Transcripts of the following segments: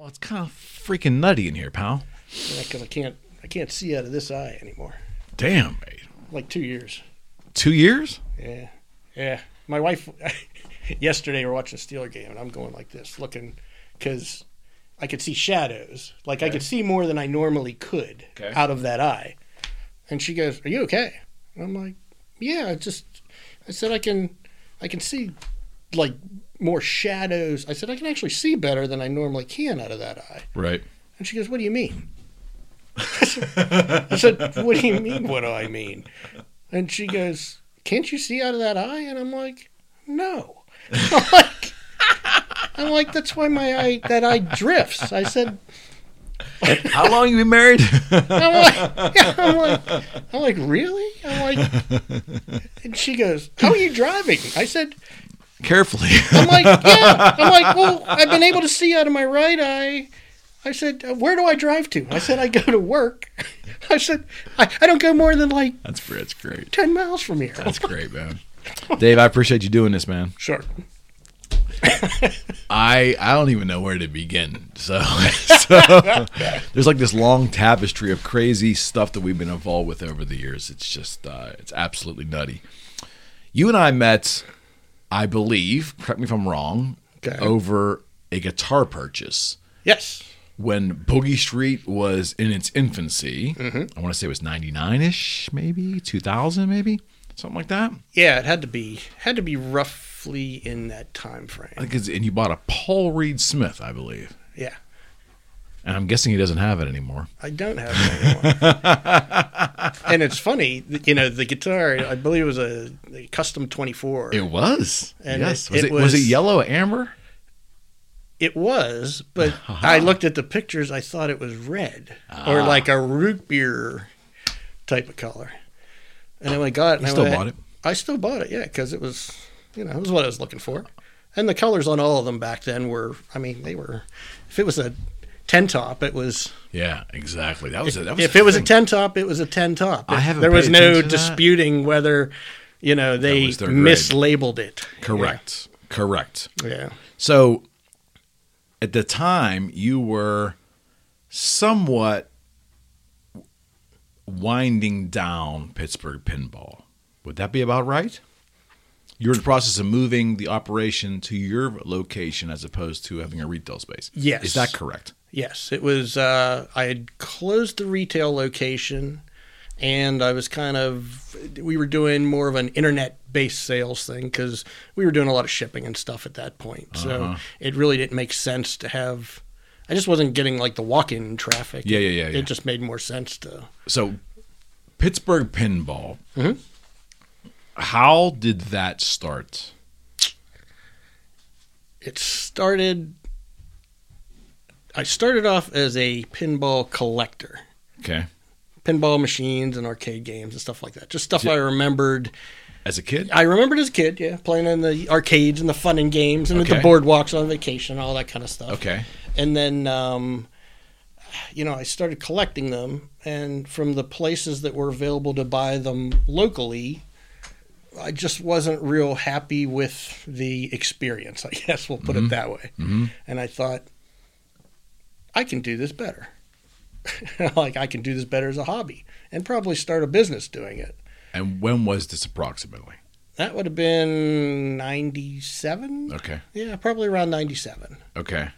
Well, it's kind of freaking nutty in here, pal. Yeah, because I can't see out of this eye anymore. Damn, mate. Like 2 years. 2 years? Yeah. Yeah. My wife, yesterday we were watching a Steeler game, and I'm going like this, looking, because I could see shadows. Like, okay. I could see more than I normally could out of that eye. And she goes, "Are you okay?" And I'm like, "Yeah, I said I can see, like, more shadows." I said, "I can actually see better than I normally can out of that eye." Right. And she goes, "What do you mean?" I said, "What do you mean, what do I mean?" And she goes, "Can't you see out of that eye?" And I'm like, "No." I'm like, that's why that eye drifts. I said, "How long you been married?" I'm like, "Really?" And she goes, "How are you driving?" I said, "Carefully." I'm like, "Yeah." I'm like, "Well, I've been able to see out of my right eye." I said, "Where do I drive to?" I said, "I go to work." I said, I don't go more than like that's great. 10 miles from here. That's great, man. Dave, I appreciate you doing this, man. Sure. I don't even know where to begin. So there's like this long tapestry of crazy stuff that we've been involved with over the years. It's just, it's absolutely nutty. You and I met, I believe, correct me if I'm wrong, over a guitar purchase. Yes. When Boogie Street was in its infancy, I want to say it was 99-ish, maybe 2000, maybe something like that. Yeah, it had to be roughly in that time frame. And you bought a Paul Reed Smith, I believe. Yeah. And I'm guessing he doesn't have it anymore. I don't have it anymore. And it's funny, you know, the guitar, I believe it was a custom 24. It was. And yes. Was it yellow, amber? It was, but I looked at the pictures. I thought it was red or like a root beer type of color. And then I got it. You still bought it? I still bought it, yeah, because it was, you know, it was what I was looking for. And the colors on all of them back then were, I mean, they were, if it was a 10-top, it was. Yeah, exactly. If it was a 10-top, it was a 10-top. There was no disputing whether, you know, they mislabeled it. Correct. Yeah. Correct. Yeah. So. At the time, you were somewhat winding down Pittsburgh Pinball. Would that be about right? You were in the process of moving the operation to your location as opposed to having a retail space. Yes. Is that correct? Yes. It was, I had closed the retail location and I was we were doing more of an internet-based sales thing because we were doing a lot of shipping and stuff at that point. So it really didn't make sense to have, I just wasn't getting like the walk-in traffic. Yeah. It just made more sense to. So Pittsburgh Pinball, how did that start? I started off as a pinball collector. Okay. Pinball machines and arcade games and stuff like that. Just stuff I remembered. As a kid? I remembered as a kid, yeah. Playing in the arcades and the fun and games and the boardwalks on vacation, all that kind of stuff. Okay. And then, you know, I started collecting them. And from the places that were available to buy them locally, I just wasn't real happy with the experience, I guess we'll put it that way. Mm-hmm. And I thought, I can do this better. Like, I can do this better as a hobby and probably start a business doing it. And when was this approximately? That would have been 97. Okay. Yeah, probably around 97. Okay.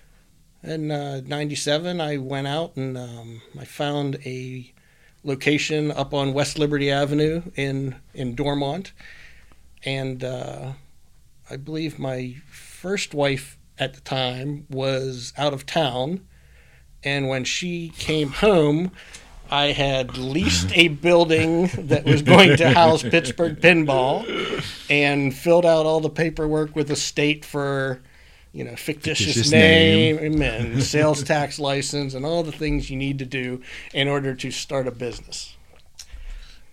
In 97, I went out and I found a location up on West Liberty Avenue in Dormont. And I believe my first wife at the time was out of town. And when she came home, I had leased a building that was going to house Pittsburgh Pinball and filled out all the paperwork with the state for, you know, fictitious name and sales tax license and all the things you need to do in order to start a business.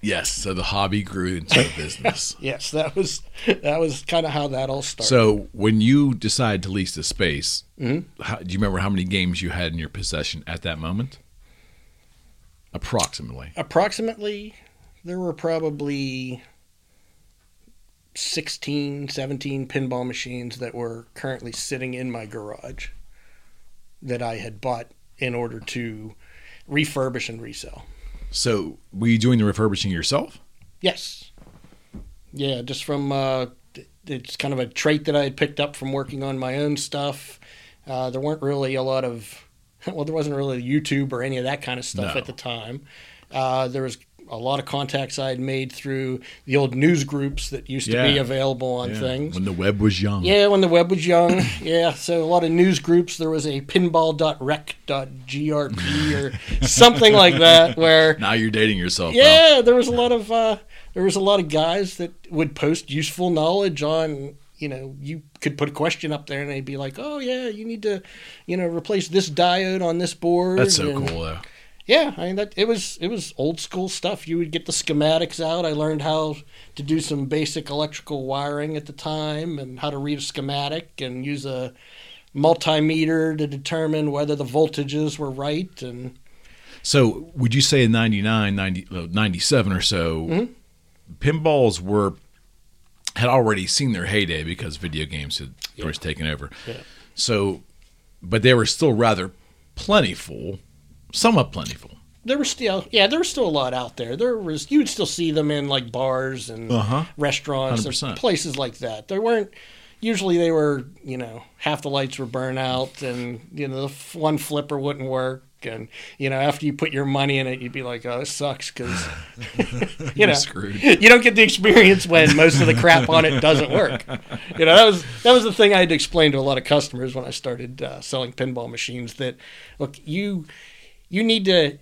Yes, so the hobby grew into a business. Yes, that was kind of how that all started. So when you decided to lease the space, do you remember how many games you had in your possession at that moment? Approximately, there were probably 16, 17 pinball machines that were currently sitting in my garage. that I had bought in order to refurbish and resell. So were you doing the refurbishing yourself? Yes. Yeah, just from it's kind of a trait that I had picked up from working on my own stuff. There weren't really a lot of, well, there wasn't really YouTube or any of that kind of stuff at the time. There was a lot of contacts I had made through the old news groups that used to be available on things. When the web was young. Yeah, when the web was young. Yeah, so a lot of news groups. There was a pinball.rec.grp or something like that where... Now you're dating yourself. Yeah, there was a lot of guys that would post useful knowledge on... You know, you could put a question up there and they'd be like, oh, yeah, you need to, you know, replace this diode on this board. That's so cool, though. Yeah, I mean, that it was old school stuff. You would get the schematics out. I learned how to do some basic electrical wiring at the time and how to read a schematic and use a multimeter to determine whether the voltages were right. And so would you say in 97 or so, pinballs were... had already seen their heyday because video games had first taken over. Yeah. So, but they were still rather plentiful, somewhat plentiful. There was still a lot out there. There was, you would still see them in like bars and restaurants 100%. And places like that. There weren't, usually they were, you know, half the lights were burnt out and, you know, the one flipper wouldn't work. And, you know, after you put your money in it, you'd be like, oh, this sucks because, you know, screwed. You don't get the experience when most of the crap on it doesn't work. You know, that was the thing I had to explain to a lot of customers when I started selling pinball machines that, look, you need to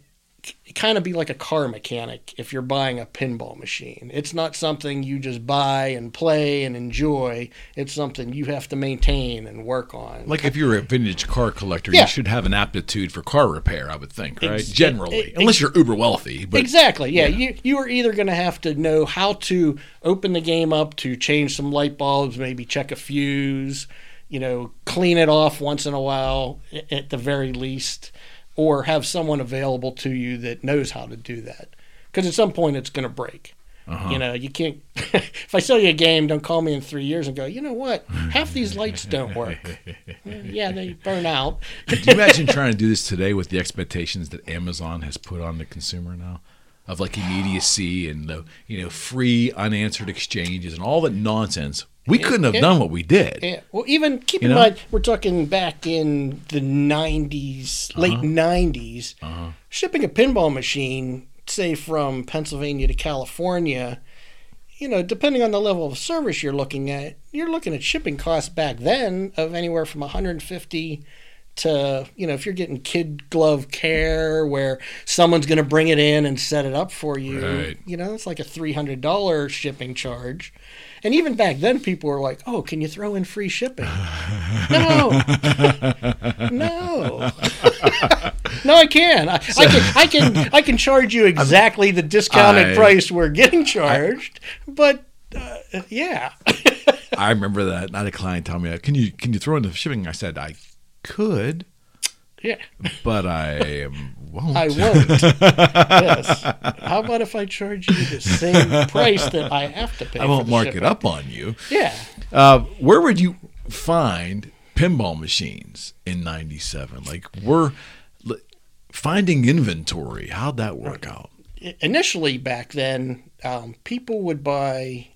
kind of be like a car mechanic if you're buying a pinball machine. It's not something you just buy and play and enjoy. It's something you have to maintain and work on. Like if you're a vintage car collector, you should have an aptitude for car repair, I would think, right? Generally, unless you're uber wealthy. But, exactly, yeah. You are either going to have to know how to open the game up to change some light bulbs, maybe check a fuse, you know, clean it off once in a while at the very least. Or have someone available to you that knows how to do that. Because at some point it's going to break. You know, you can't, if I sell you a game, don't call me in 3 years and go, you know what, half these lights don't work. Yeah, they burn out. Could you imagine trying to do this today with the expectations that Amazon has put on the consumer now? Of like immediacy and the, you know, free unanswered exchanges and all that nonsense. We couldn't have done what we did. Yeah. Well, even keep in mind, we're talking back in the 90s, late 90s. Shipping a pinball machine, say from Pennsylvania to California, you know, depending on the level of service you're looking at shipping costs back then of anywhere from $150 to, you know, if you're getting kid glove care where someone's going to bring it in and set it up for you, you know, it's like a $300 shipping charge. And even back then, people were like, oh, can you throw in free shipping? No. No. No, I can. I can charge you exactly the discounted price we're getting charged. But I remember that. I had a client tell me, can you throw in the shipping? I said, I could. Yeah. But I won't. I won't. Yes. How about if I charge you the same price that I have to pay? I won't mark it up on you. Yeah. Where would you find pinball machines in 97? Like, we're finding inventory. How'd that work out? Initially, back then, people would buy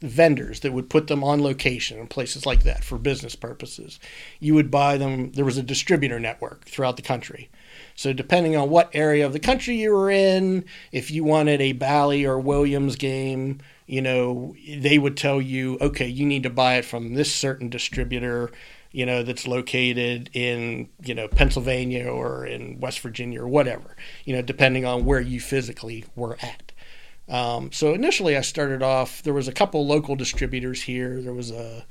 vendors that would put them on location and places like that for business purposes. You would buy them. There was a distributor network throughout the country. So depending on what area of the country you were in, if you wanted a Bally or Williams game, you know, they would tell you, okay, you need to buy it from this certain distributor, you know, that's located in, you know, Pennsylvania or in West Virginia or whatever, you know, depending on where you physically were at. So initially I started off, there was a couple local distributors here. There was a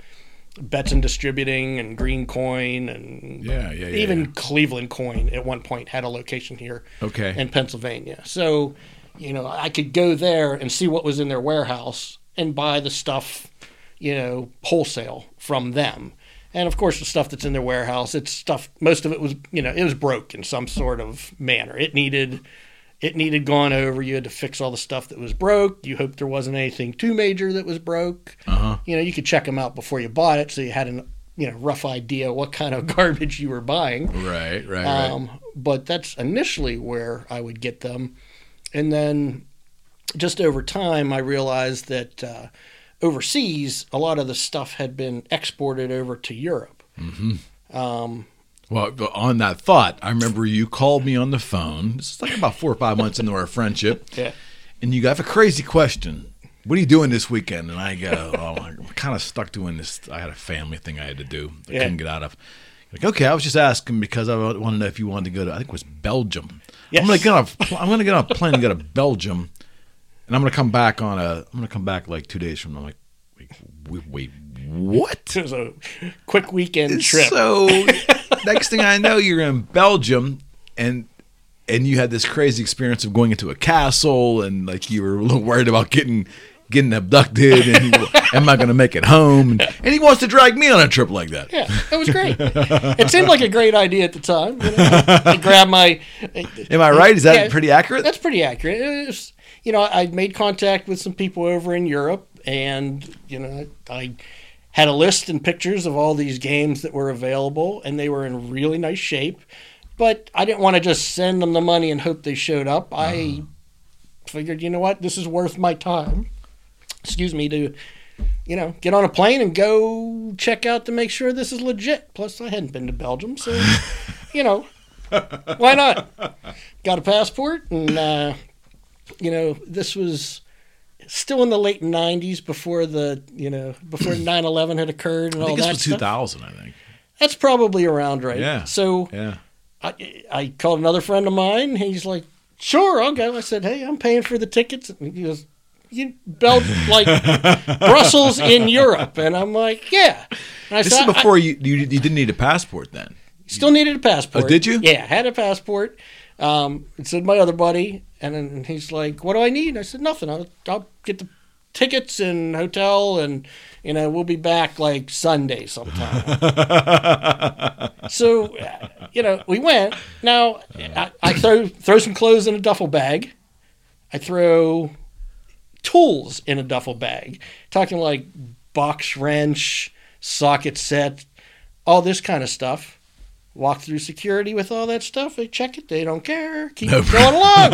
Bets and Distributing and Green Coin and Cleveland Coin at one point had a location here in Pennsylvania. So, you know, I could go there and see what was in their warehouse and buy the stuff, you know, wholesale from them. And of course the stuff that's in their warehouse, it's stuff, most of it was, you know, it was broke in some sort of manner. It needed gone over. You had to fix all the stuff that was broke. You hoped there wasn't anything too major that was broke. You know, you could check them out before you bought it, so you had an you know, rough idea what kind of garbage you were buying. Right. But that's initially where I would get them. And then just over time, I realized that overseas, a lot of the stuff had been exported over to Europe. Mm-hmm. Well, on that thought, I remember you called me on the phone. It's like about 4 or 5 months into our friendship. Yeah. And you got a crazy question. What are you doing this weekend? And I go, oh, I'm kind of stuck doing this. I had a family thing I had to do. I couldn't get out of. Like, okay, I was just asking because I want to know if you wanted to go to, I think it was Belgium. Yes. I'm gonna get on a plane and go to Belgium, and I'm gonna come back like 2 days from now. I'm like, wait, what? It was a quick weekend trip. So next thing I know, you're in Belgium, and you had this crazy experience of going into a castle, and like you were a little worried about getting abducted, and am I going to make it home? And he wants to drag me on a trip like that. Yeah, it was great. It seemed like a great idea at the time. You know, I grabbed my... Am I right? Is that pretty accurate? That's pretty accurate. It was, you know, I made contact with some people over in Europe, and, you know, I had a list and pictures of all these games that were available, and they were in really nice shape, but I didn't want to just send them the money and hope they showed up. I figured, you know what, this is worth my time. Excuse me, to, you know, get on a plane and go check out to make sure this is legit. Plus, I hadn't been to Belgium, so, you know, why not? Got a passport, and, you know, this was still in the late 90s before 9/11 had occurred and all that stuff. I think this was 2000, I think. That's probably around right. Yeah. So yeah. I called another friend of mine. He's like, sure, I'll go. I said, hey, I'm paying for the tickets. And he goes, Belgium, like Brussels in Europe. And I'm like, yeah. And you didn't need a passport then. Still needed a passport. Oh, did you? Yeah, had a passport. It said my other buddy. And then he's like, what do I need? And I said, nothing. I'll get the tickets and hotel and, you know, we'll be back like Sunday sometime. So, you know, we went. Now, I throw some clothes in a duffel bag. I throw tools in a duffel bag, talking like box wrench, socket set, all this kind of stuff. Walk through security with all that stuff. They check it. They don't care. Keep going along.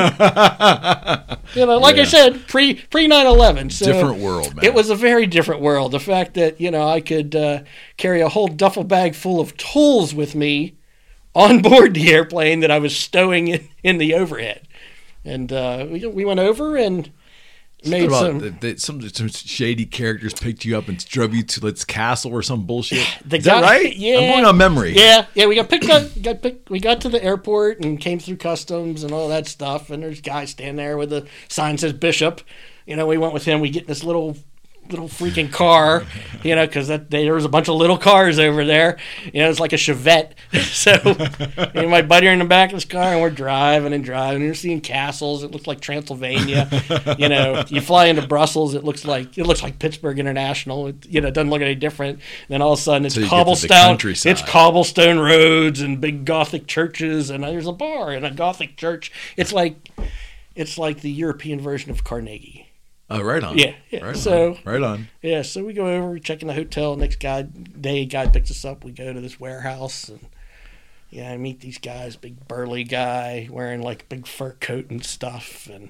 You know, like I said, pre 9/11. So different world, man. It was a very different world. The fact that, you know, I could carry a whole duffel bag full of tools with me on board the airplane that I was stowing in the overhead, and we went over and. Some shady characters picked you up and drove you to its castle or some bullshit. Is that right? Yeah. I'm going on memory. Yeah. We got picked up. We got to the airport and came through customs and all that stuff. And there's a guy standing there with a sign that says Bishop. You know, we went with him. We get in this little freaking car, you know, because there was a bunch of little cars over there. You know, it's like a Chevette. So you know, my buddy are in the back of this car, and we're driving. You're seeing castles. It looks like Transylvania. You know, you fly into Brussels. It looks like Pittsburgh International. It, you know, it doesn't look any different. And then all of a sudden, it's cobblestone roads and big Gothic churches, and there's a bar and a Gothic church. It's like the European version of Carnegie. Oh, right on. Yeah. Right on. Yeah, so we go over, we check in the hotel. Next guy picks us up. We go to this warehouse, and I meet these guys. Big burly guy wearing like big fur coat and stuff, and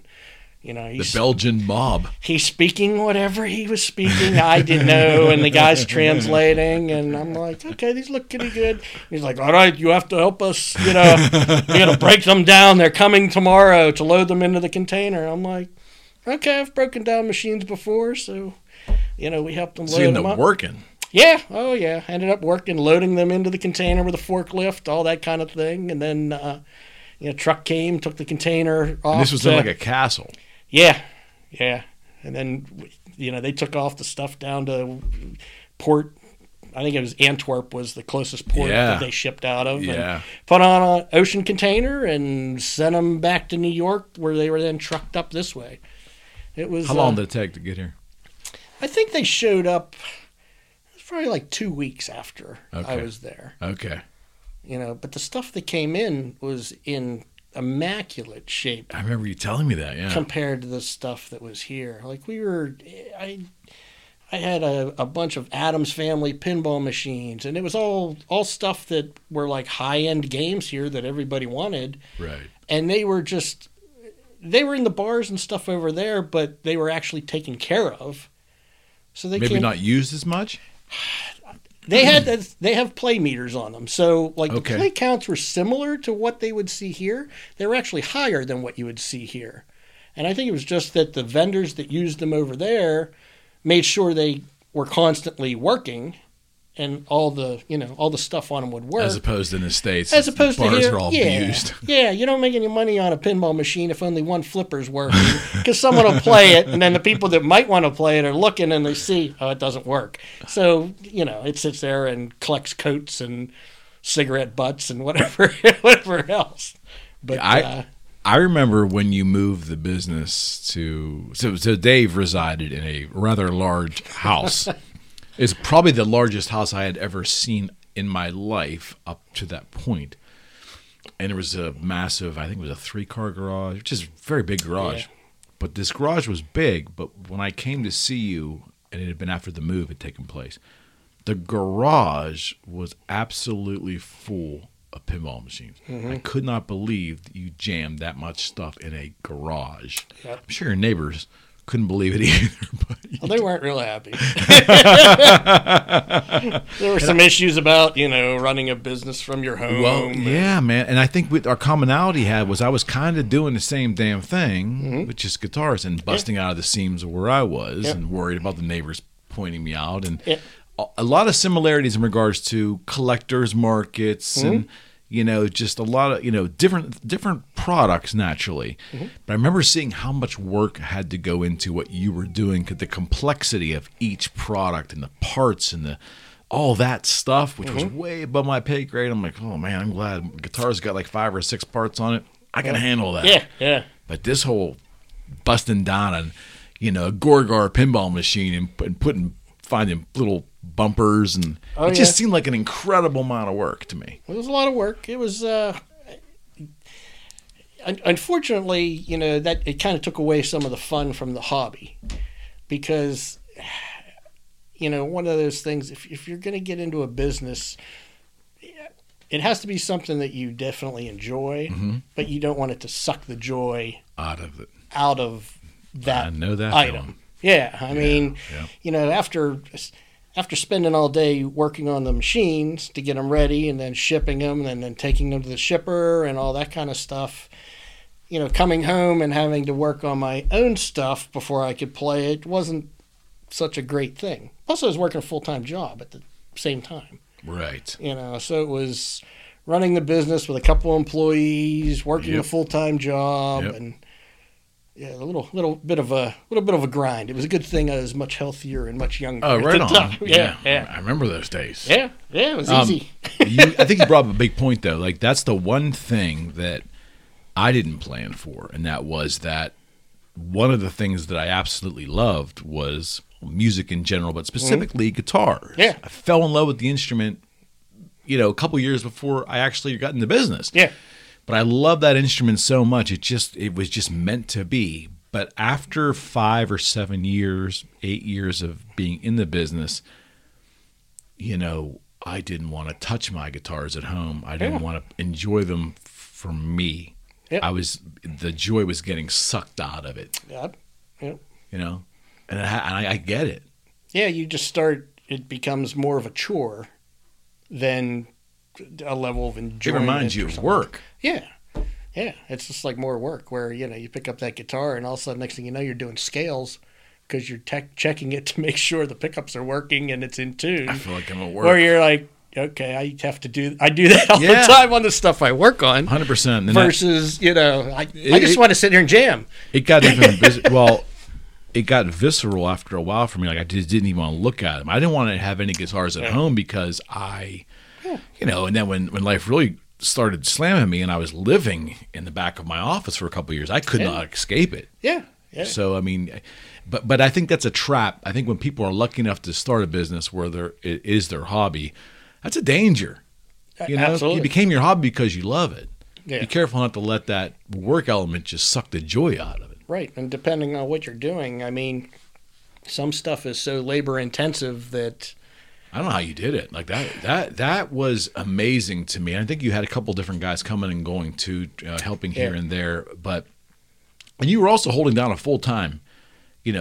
you know he's the Belgian mob. He's speaking whatever he was speaking. I didn't know, and the guy's translating, and I'm like, okay, these look pretty good. And he's like, all right, you have to help us. You know, we got to break them down. They're coming tomorrow to load them into the container. I'm like. Okay, I've broken down machines before, so, you know, we helped them load them up. So you ended up working? Yeah. Oh, yeah. Ended up working, loading them into the container with a forklift, all that kind of thing. And then, you know, truck came, took the container off. And this was in like a castle. Yeah. And then, you know, they took off the stuff down to port. I think it was Antwerp was the closest port that they shipped out of. Yeah. And put on an ocean container and sent them back to New York where they were then trucked up this way. It was, how long did it take to get here? I think they showed up probably like 2 weeks after I was there. Okay. You know, but the stuff that came in was in immaculate shape. I remember you telling me that, yeah. Compared to the stuff that was here. Like we were, I I had a bunch of Adams Family pinball machines, and it was all stuff that were like high-end games here that everybody wanted. Right. And they were in the bars and stuff over there, but they were actually taken care of. So they maybe not used as much? They have play meters on them. So like the play counts were similar to what they would see here. They were actually higher than what you would see here. And I think it was just that the vendors that used them over there made sure they were constantly working, and all the stuff on them would work. As opposed to in the States, bars are all used. Yeah, you don't make any money on a pinball machine if only one flipper's working, because someone will play it, and then the people that might want to play it are looking, and they see, oh, it doesn't work. So it sits there and collects coats and cigarette butts and whatever else. But yeah, I remember when you moved the business to so Dave resided in a rather large house. It's probably the largest house I had ever seen in my life up to that point. And it was a massive, I think it was a 3-car garage, which is a very big garage. Yeah. But this garage was big, but when I came to see you, and it had been after the move had taken place, the garage was absolutely full of pinball machines. Mm-hmm. I could not believe that you jammed that much stuff in a garage. Yep. I'm sure your neighbors couldn't believe it either. But they weren't real happy. There were some issues about, running a business from your home. Well, yeah, man. And I think our commonality I was kind of doing the same damn thing, mm-hmm. which is guitars and busting out of the seams of where I was and worried about the neighbors pointing me out. And a lot of similarities in regards to collectors' markets mm-hmm. and, just a lot of, different products naturally. Mm-hmm. But I remember seeing how much work had to go into what you were doing, because the complexity of each product and the parts and all that stuff, which mm-hmm. was way above my pay grade. I'm like, oh man, I'm glad guitar's got like 5 or 6 parts on it. I can handle that. Yeah, yeah. But this whole busting down on, a Gorgar pinball machine and finding little bumpers, and it just seemed like an incredible amount of work to me. It was a lot of work. It was unfortunately, that it kind of took away some of the fun from the hobby, because one of those things, if you're going to get into a business, it has to be something that you definitely enjoy, mm-hmm. but you don't want it to suck the joy out of that. I know that item. Feeling. Yeah, I mean, after spending all day working on the machines to get them ready, and then shipping them, and then taking them to the shipper and all that kind of stuff, coming home and having to work on my own stuff before I could play it wasn't such a great thing. Plus, I was working a full-time job at the same time. Right. So it was running the business with a couple of employees, working a full-time job, and... yeah, a little bit of a grind. It was a good thing I was much healthier and much younger. Oh, right on. Yeah. I remember those days. Yeah, it was easy. I think you brought up a big point though. Like that's the one thing that I didn't plan for, and that was that one of the things that I absolutely loved was music in general, but specifically mm-hmm. guitars. Yeah, I fell in love with the instrument. A couple years before I actually got in the business. Yeah. But I love that instrument so much. It was just meant to be. But after 8 years of being in the business, I didn't want to touch my guitars at home. I didn't want to enjoy them for me. Yep. The joy was getting sucked out of it. Yep. And I get it. Yeah, it becomes more of a chore than a level of enjoyment. It reminds you of work. Yeah. It's just like more work where, you pick up that guitar and all of a sudden, next thing you know, you're doing scales because you're checking it to make sure the pickups are working and it's in tune. I feel like I'm at work. Or you're like, okay, I do that all the time on the stuff I work on. 100%. Versus, I just want to sit here and jam. It got even well, it got visceral after a while for me. Like I just didn't even want to look at them. I didn't want to have any guitars at home because and then when life really started slamming me and I was living in the back of my office for a couple of years, I could not escape it. Yeah. So, I mean, but I think that's a trap. I think when people are lucky enough to start a business where it is their hobby, that's a danger. Absolutely. It became your hobby because you love it. Yeah. Be careful not to let that work element just suck the joy out of it. Right. And depending on what you're doing, I mean, some stuff is so labor intensive that I don't know how you did it. Like that was amazing to me. And I think you had a couple different guys coming and going to helping here and there, but and you were also holding down a full time,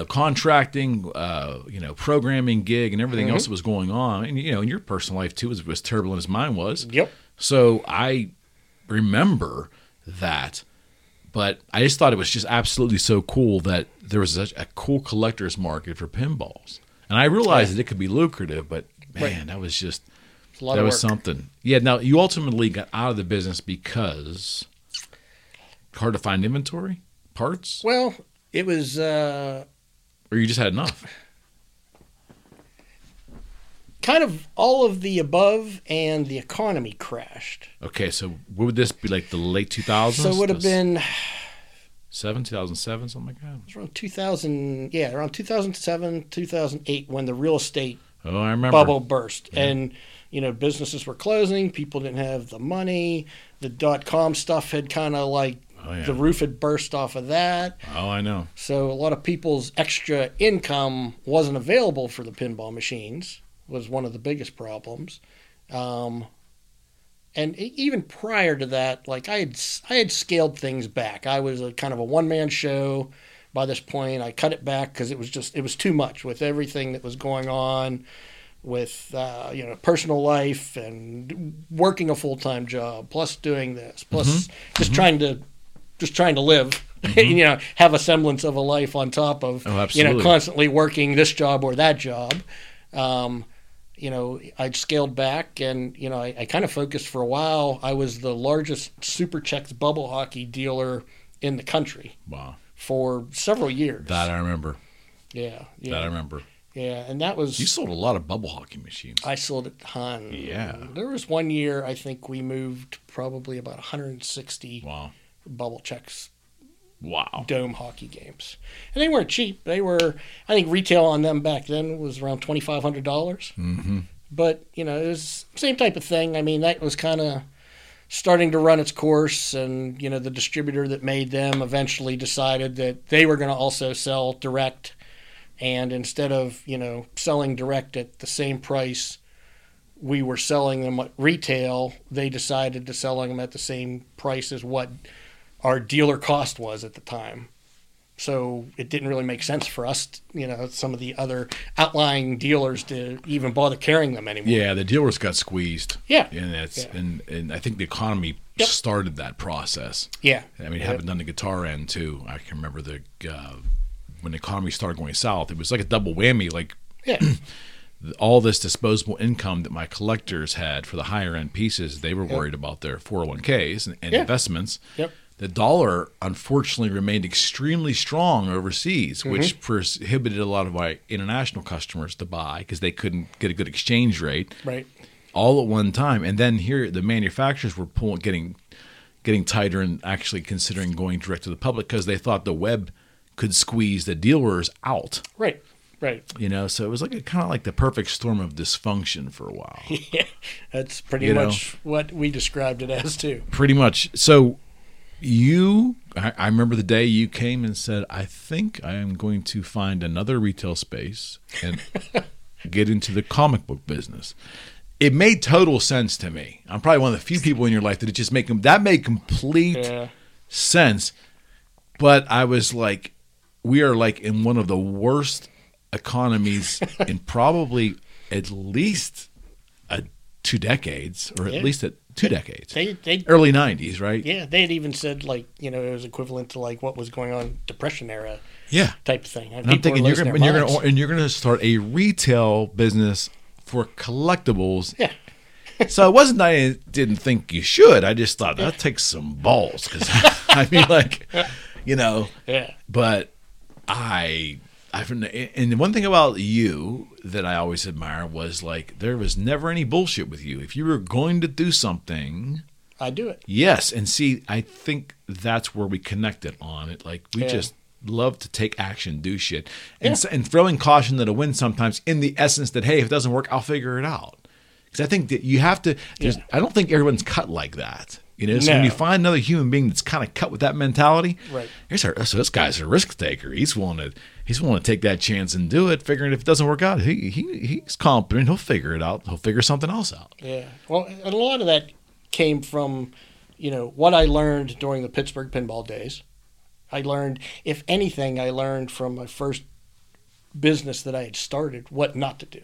contracting, programming gig and everything else that was going on. And in your personal life too was turbulent as mine was. Yep. So I remember that. But I just thought it was just absolutely so cool that there was such a cool collector's market for pinballs. And I realized that it could be lucrative, but man, that was just, that was something. Yeah. Now you ultimately got out of the business because hard to find inventory parts. Well, it was, or you just had enough. Kind of all of the above, and the economy crashed. Okay, so what would this be, like the late 2000s? So it would have been... 2007, something like that? It was around 2007, 2008, when the real estate bubble burst. Yeah. And, businesses were closing. People didn't have the money. The dot-com stuff had kind of like... the roof had burst off of that. Oh, I know. So a lot of people's extra income wasn't available for the pinball machines. Was one of the biggest problems. And even prior to that, like I had scaled things back. I was kind of a one-man show by this point. I cut it back because it was too much with everything that was going on with, personal life and working a full-time job, plus doing this, plus trying to live. And, have a semblance of a life on top of, constantly working this job or that job. I'd scaled back and, I kind of focused for a while. I was the largest SuperChex bubble hockey dealer in the country. Wow. For several years. That I remember. Yeah. That I remember. Yeah. And that was... You sold a lot of bubble hockey machines. I sold a ton. Yeah. There was one year, I think we moved probably about 160 bubble checks. Wow. Dome hockey games. And they weren't cheap. They were, I think retail on them back then was around $2,500. Mm-hmm. But, it was the same type of thing. I mean, that was kind of starting to run its course. And, the distributor that made them eventually decided that they were going to also sell direct. And instead of, selling direct at the same price we were selling them at retail, they decided to sell them at the same price as what our dealer cost was at the time. So it didn't really make sense for us, some of the other outlying dealers to even bother carrying them anymore. Yeah, the dealers got squeezed. Yeah. And and I think the economy started that process. Yeah. I mean, happened on the guitar end too. I can remember when the economy started going south, it was like a double whammy, like all this disposable income that my collectors had for the higher end pieces, they were worried about their 401ks and investments. Yep. The dollar, unfortunately, remained extremely strong overseas, which prohibited a lot of my international customers to buy because they couldn't get a good exchange rate. Right. All at one time, and then here the manufacturers were getting tighter and actually considering going direct to the public because they thought the web could squeeze the dealers out. Right. Right. So it was like kind of like the perfect storm of dysfunction for a while. Yeah, that's pretty much what we described it as too. Pretty much. So. I remember the day you came and said, I think I am going to find another retail space and get into the comic book business. It made total sense to me. I'm probably one of the few people in your life that made complete sense. But I was like, we are like in one of the worst economies in probably at least 2 decades or at least two decades, early 90s, right? Yeah, they had even said like it was equivalent to like what was going on Depression era, type of thing. And I'm thinking you're going to start a retail business for collectibles. Yeah. So it wasn't that I didn't think you should. I just thought that takes some balls because I mean like But and one thing about you that I always admire was like there was never any bullshit with you. If you were going to do something, I do it. Yes, and see, I think that's where we connected on it. Like we just love to take action, do shit, and throwing caution to the wind sometimes. In the essence that hey, if it doesn't work, I'll figure it out. Because I think that you have to. I don't think everyone's cut like that. You know, so when you find another human being that's kind of cut with that mentality, right? Here's our, so this guy's a risk taker. He's willing to take that chance and do it. Figuring if it doesn't work out, he's competent. He'll figure it out. He'll figure something else out. Yeah. Well, a lot of that came from, you know, what I learned during the Pittsburgh pinball days. I learned, if anything, I learned from my first business that I had started what not to do.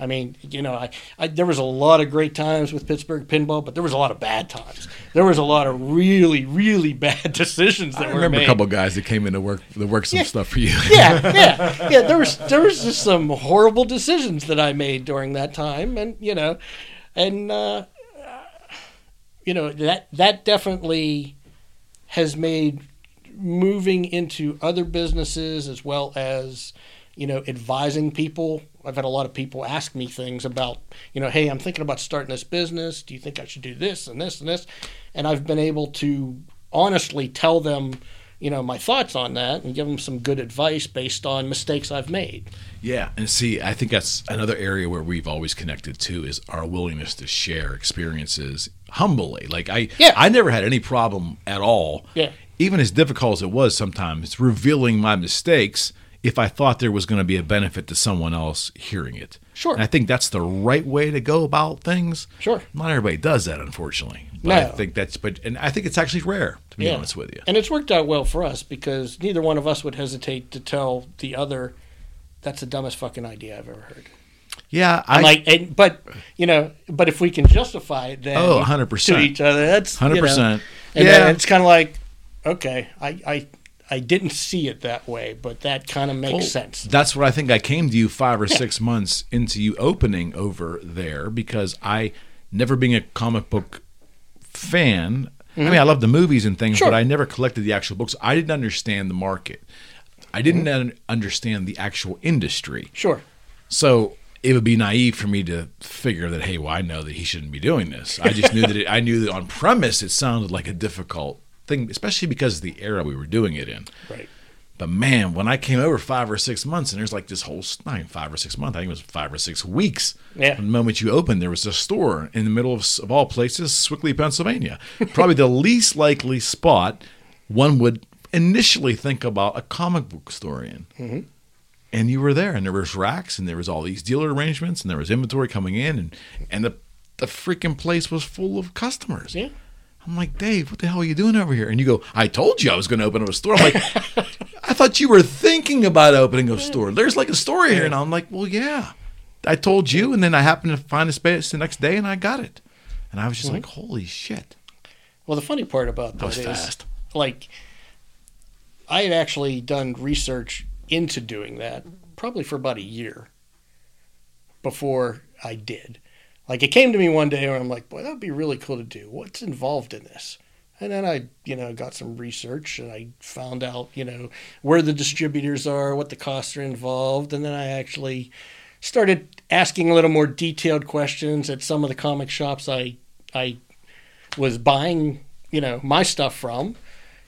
I mean, you know, there was a lot of great times with Pittsburgh pinball, but there was a lot of bad times. There was a lot of really, really bad decisions that were made. I remember a couple of guys that came in to work some stuff for you. Yeah. There was just some horrible decisions that I made during that time, and you know, that definitely has made moving into other businesses as well as, you know, advising people. I've had a lot of people ask me things about, you know, hey, I'm thinking about starting this business. Do you think I should do this and this and this? And I've been able to honestly tell them, you know, my thoughts on that and give them some good advice based on mistakes I've made. Yeah. And see, I think that's another area where we've always connected to is our willingness to share experiences humbly. Like I never had any problem at all. Yeah. Even as difficult as it was sometimes, revealing my mistakes if I thought there was going to be a benefit to someone else hearing it. Sure. And I think that's the right way to go about things. Sure. Not everybody does that, unfortunately. But no. I think it's actually rare, to be honest with you. And it's worked out well for us because neither one of us would hesitate to tell the other, that's the dumbest fucking idea I've ever heard. Yeah. But if we can justify it then 100%. To each other, that's 100%. You know, and then it's kind of like, okay, I didn't see it that way, but that kind of makes sense. That's what I think. I came to you 5 or 6 months into you opening over there because I, never being a comic book fan, mm-hmm. I mean, I love the movies and things, but I never collected the actual books. I didn't understand the market. I didn't understand the actual industry. Sure. So it would be naive for me to figure that, hey, well, I know that he shouldn't be doing this. I just knew that on premise it sounded like a difficult thing, especially because of the era we were doing it in. Right. But man, when I came over 5 or 6 months, and there's like this whole 5 or 6 months, I think it was 5 or 6 weeks. Yeah. From the moment you opened, there was a store in the middle of all places, Sewickley, Pennsylvania. Probably the least likely spot one would initially think about a comic book store in. Mm-hmm. And you were there, and there was racks, and there was all these dealer arrangements, and there was inventory coming in, and the freaking place was full of customers. Yeah. I'm like, Dave, what the hell are you doing over here? And you go, I told you I was going to open up a store. I'm like, I thought you were thinking about opening a store. There's like a story here. And I'm like, well, yeah, I told you. And then I happened to find a space the next day and I got it. And I was just like, holy shit. Well, the funny part about that is like I had actually done research into doing that probably for about a year before I did. Like it came to me one day where I'm like, boy, that'd be really cool to do. What's involved in this? And then I, you know, got some research and I found out, you know, where the distributors are, what the costs are involved. And then I actually started asking a little more detailed questions at some of the comic shops I was buying, you know, my stuff from,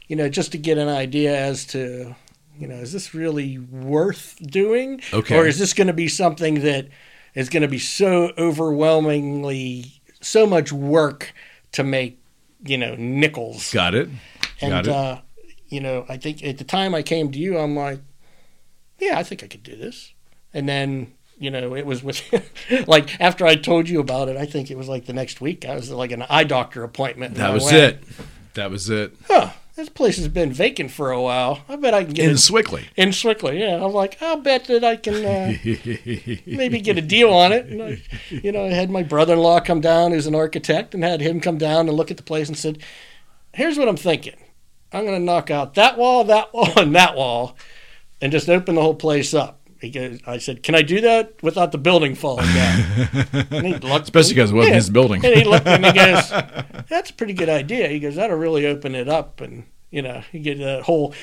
you know, just to get an idea as to, you know, is this really worth doing? Okay. Or is this going to be something that is going to be so overwhelmingly, so much work to make, you know, nickels. Got it. Got it. You know, I think at the time I came to you, I'm like, yeah, I think I could do this. And then, you know, it was with, like, after I told you about it, I think it was like the next week. I was like an eye doctor appointment. That was it. Huh. This place has been vacant for a while. I bet I can get in Sewickley. In Sewickley, yeah. I'm like, I'll bet that I can maybe get a deal on it. And I, you know, I had my brother-in-law come down, who's an architect, and had him come down and look at the place and said, "Here's what I'm thinking. I'm going to knock out that wall, and that wall, and just open the whole place up." Because I said, "Can I do that without the building falling down?" And he looked, especially because it wasn't his building. And he looked at me and goes, "That's a pretty good idea." He goes, "That'll really open it up, and you know, you get a whole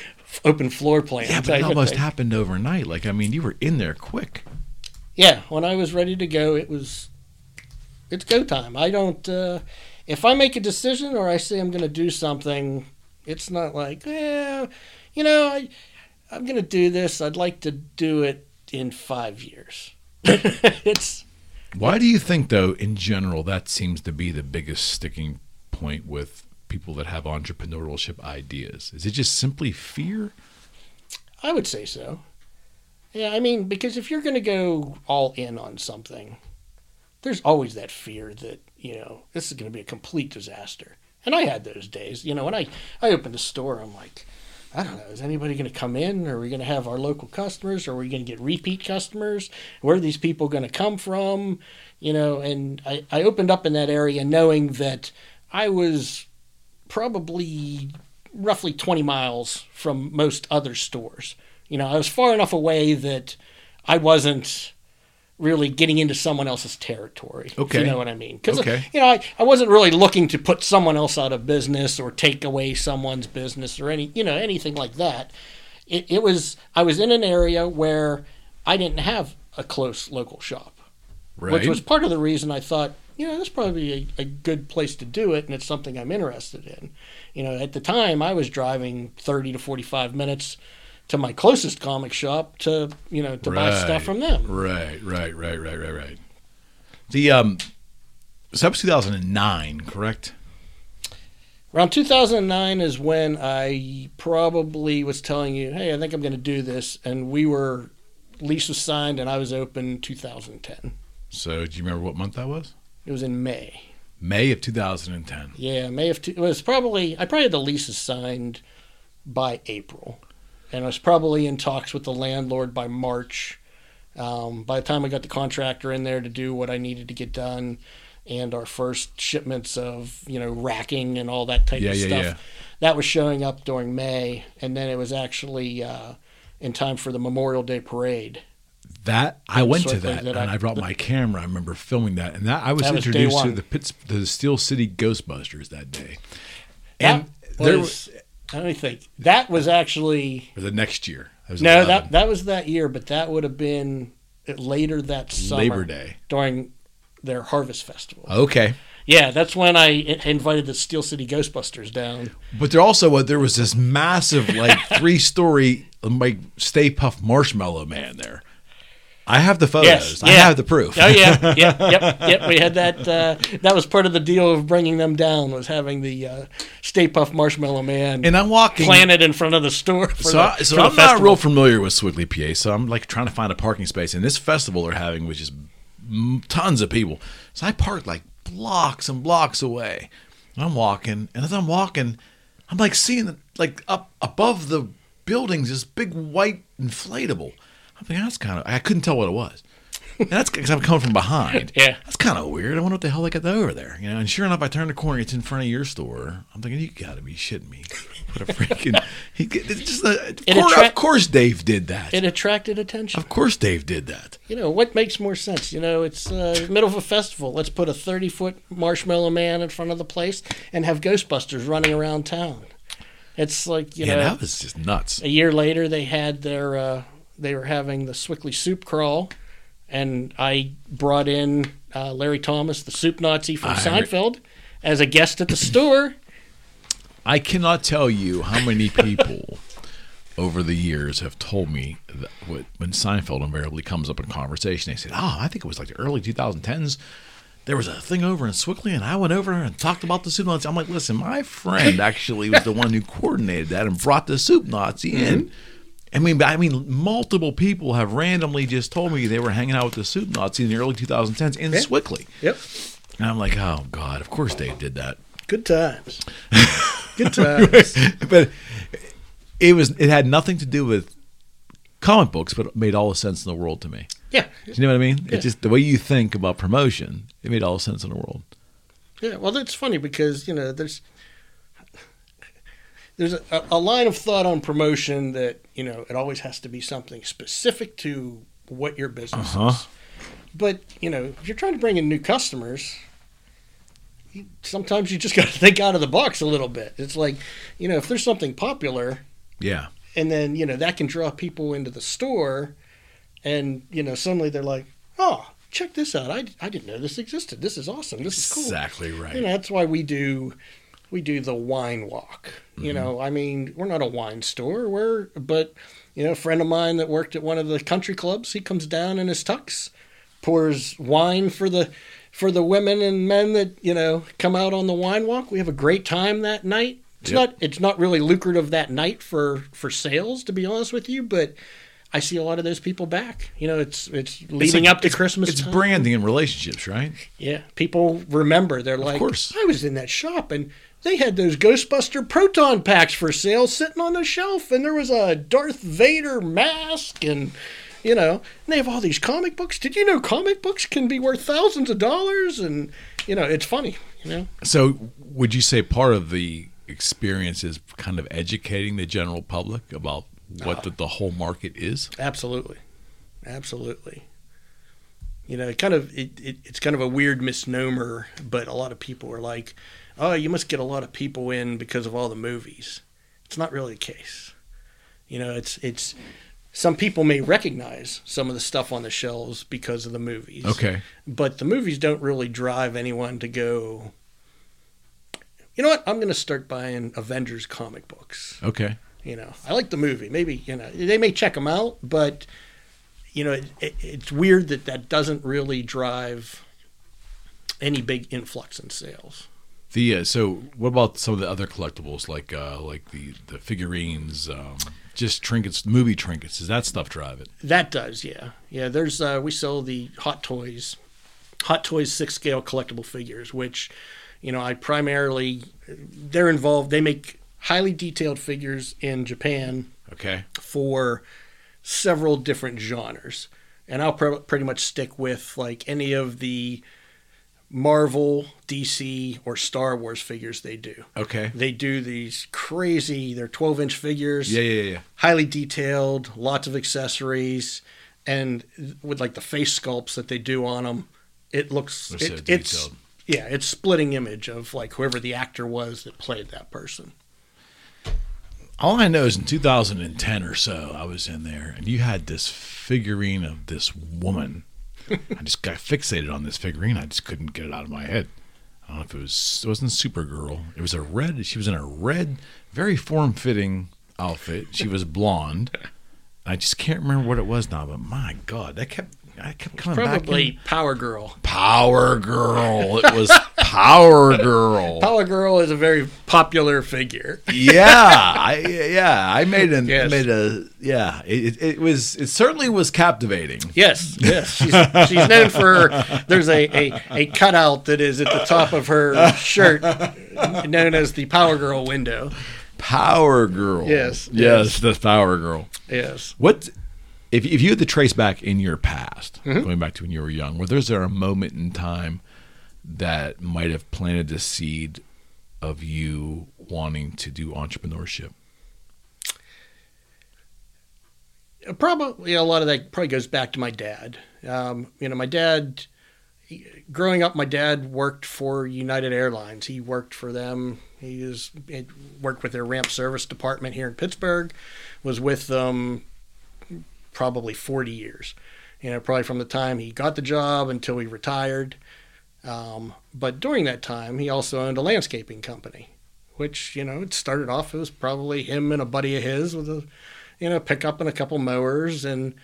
open floor plan." Yeah, but it almost happened overnight. Like, I mean, you were in there quick. Yeah, when I was ready to go, it's go time. I don't. If I make a decision or I say I'm going to do something, it's not like, well, you know, I'm going to do this. I'd like to do it in 5 years. Why do you think, though, in general, that seems to be the biggest sticking point with people that have entrepreneurship ideas? Is it just simply fear? I would say so. Yeah, I mean, because if you're going to go all in on something, there's always that fear that, you know, this is going to be a complete disaster. And I had those days. You know, when I opened a store, I'm like, I don't know, is anybody going to come in? Are we going to have our local customers? Are we going to get repeat customers? Where are these people going to come from? You know, and I opened up in that area knowing that I was probably roughly 20 miles from most other stores. You know, I was far enough away that I wasn't really getting into someone else's territory. Okay. If you know what I mean? Because, you know, I wasn't really looking to put someone else out of business or take away someone's business or any, you know, anything like that. It was, I was in an area where I didn't have a close local shop, right, which was part of the reason I thought, you know, this is probably a good place to do it, and it's something I'm interested in. You know, at the time, I was driving 30 to 45 minutes to my closest comic shop to, you know, to buy stuff from them. Right. The, so that was 2009, correct? Around 2009 is when I probably was telling you, hey, I think I'm going to do this. And we were, lease was signed and I was open 2010. So do you remember what month that was? It was in May. May of 2010. Yeah, May of, it was probably, I probably had the leases signed by April. And I was probably in talks with the landlord by March. By the time I got the contractor in there to do what I needed to get done and our first shipments of, you know, racking and all that type of stuff, that was showing up during May. And then it was actually in time for the Memorial Day parade. That I went to that, and I brought my camera. I remember filming that. And that I was introduced to the Steel City Ghostbusters that day. And there was... I don't think that was actually or the next year. No, 11. that was that year, but that would have been later that summer, Labor Day, during their Harvest Festival. Okay, yeah, that's when I invited the Steel City Ghostbusters down. But there also there was this massive like 3-story like Stay Puft Marshmallow Man there. I have the photos. Yes, yeah. I have the proof. Oh yeah, yep. We had that. That was part of the deal of bringing them down was having the Stay Puft Marshmallow Man and I'm walking planted in front of the store. So I'm not real familiar with Sewickley, PA. So I'm like trying to find a parking space, and this festival they're having was just tons of people. So I parked like blocks and blocks away, and I'm walking, and as I'm walking, I'm like seeing like up above the buildings this big white inflatable. I'm thinking, that's kind of, I couldn't tell what it was. And that's because I'm coming from behind. Yeah. That's kind of weird. I wonder what the hell they got over there. You know, and sure enough, I turn the corner, it's in front of your store. I'm thinking, you got to be shitting me. What a freaking, of course Dave did that. It attracted attention. Of course Dave did that. You know, what makes more sense? You know, it's middle of a festival. Let's put a 30-foot marshmallow man in front of the place and have Ghostbusters running around town. It's like, you know. Yeah, that was just nuts. A year later, they had their, they were having the Sewickley Soup Crawl, and I brought in Larry Thomas, the soup Nazi from Seinfeld, as a guest at the store. I cannot tell you how many people over the years have told me that when Seinfeld invariably comes up in conversation, they said, I think it was like the early 2010s. There was a thing over in Sewickley, and I went over and talked about the soup Nazi. I'm like, listen, my friend actually was the one who coordinated that and brought the soup Nazi in. I mean, multiple people have randomly just told me they were hanging out with the soup Nazi in the early 2010s in Sewickley. Yep. And I'm like, oh, God, of course Dave did that. Good times. Good times. But it had nothing to do with comic books, but it made all the sense in the world to me. Yeah. Do you know what I mean? Yeah. It's just the way you think about promotion, it made all the sense in the world. Yeah, well, that's funny because, you know, there's a line of thought on promotion that, you know, it always has to be something specific to what your business is. But, you know, if you're trying to bring in new customers, sometimes you just got to think out of the box a little bit. It's like, you know, if there's something popular, yeah, and then, you know, that can draw people into the store and, you know, suddenly they're like, oh, check this out. I didn't know this existed. This is awesome. This is cool. Exactly right. You know, that's why we do the wine walk. You know, I mean, we're not a wine store. But, you know, a friend of mine that worked at one of the country clubs, he comes down in his tux, pours wine for the for the women and men that, you know, come out on the wine walk. We have a great time that night. It's not really lucrative that night for sales, to be honest with you, but I see a lot of those people back. You know, it's leading up to Christmas. It's time. Branding and relationships, right? Yeah. People remember. They're like, I was in that shop and they had those Ghostbuster proton packs for sale sitting on the shelf, and there was a Darth Vader mask, and, you know, and they have all these comic books. Did you know comic books can be worth thousands of dollars? And, you know, it's funny, you know. So would you say part of the experience is kind of educating the general public about what the whole market is? Absolutely. You know, it's kind of a weird misnomer, but a lot of people are like, oh, you must get a lot of people in because of all the movies. It's not really the case. You know, it's some people may recognize some of the stuff on the shelves because of the movies. Okay. But the movies don't really drive anyone to go, you know what, I'm going to start buying Avengers comic books. Okay. You know, I like the movie. Maybe, you know, they may check them out, but, you know, it's weird that doesn't really drive any big influx in sales. So what about some of the other collectibles, like the figurines, just trinkets, movie trinkets? Does that stuff drive it? That does, yeah. Yeah, there's we sell the Hot Toys 6-scale collectible figures, which, you know, I primarily, they're involved. They make highly detailed figures in Japan, okay, for several different genres. And I'll pretty much stick with like any of the Marvel, DC, or Star Wars figures they do. Okay. They do these crazy, they're 12-inch figures. Yeah. Highly detailed, lots of accessories, and with like the face sculpts that they do on them, it looks, it's yeah, it's splitting image of like whoever the actor was that played that person. All I know is in 2010 or so, I was in there, and you had this figurine of this woman. I just got fixated on this figurine. I just couldn't get it out of my head. I don't know if it wasn't Supergirl. It was she was in a red, very form-fitting outfit. She was blonde. I just can't remember what it was now, but my God, I kept coming back. Probably Power Girl. It was Power Girl. Power Girl is a very popular figure. It certainly was captivating. Yes. She's known for her. There's a cutout that is at the top of her shirt, known as the Power Girl window. Power Girl. Yes. The Power Girl. Yes. What? If you had to trace back in your past, mm-hmm, going back to when you were young, was there a moment in time that might have planted the seed of you wanting to do entrepreneurship? Probably a lot of that probably goes back to my dad. You know, my dad, growing up, my dad worked for United Airlines. He worked for them. He worked with their ramp service department here in Pittsburgh, was with them probably 40 years, you know, probably from the time he got the job until he retired. But during that time, he also owned a landscaping company, which, you know, it started off, it was probably him and a buddy of his with a, you know, pickup and a couple mowers. And,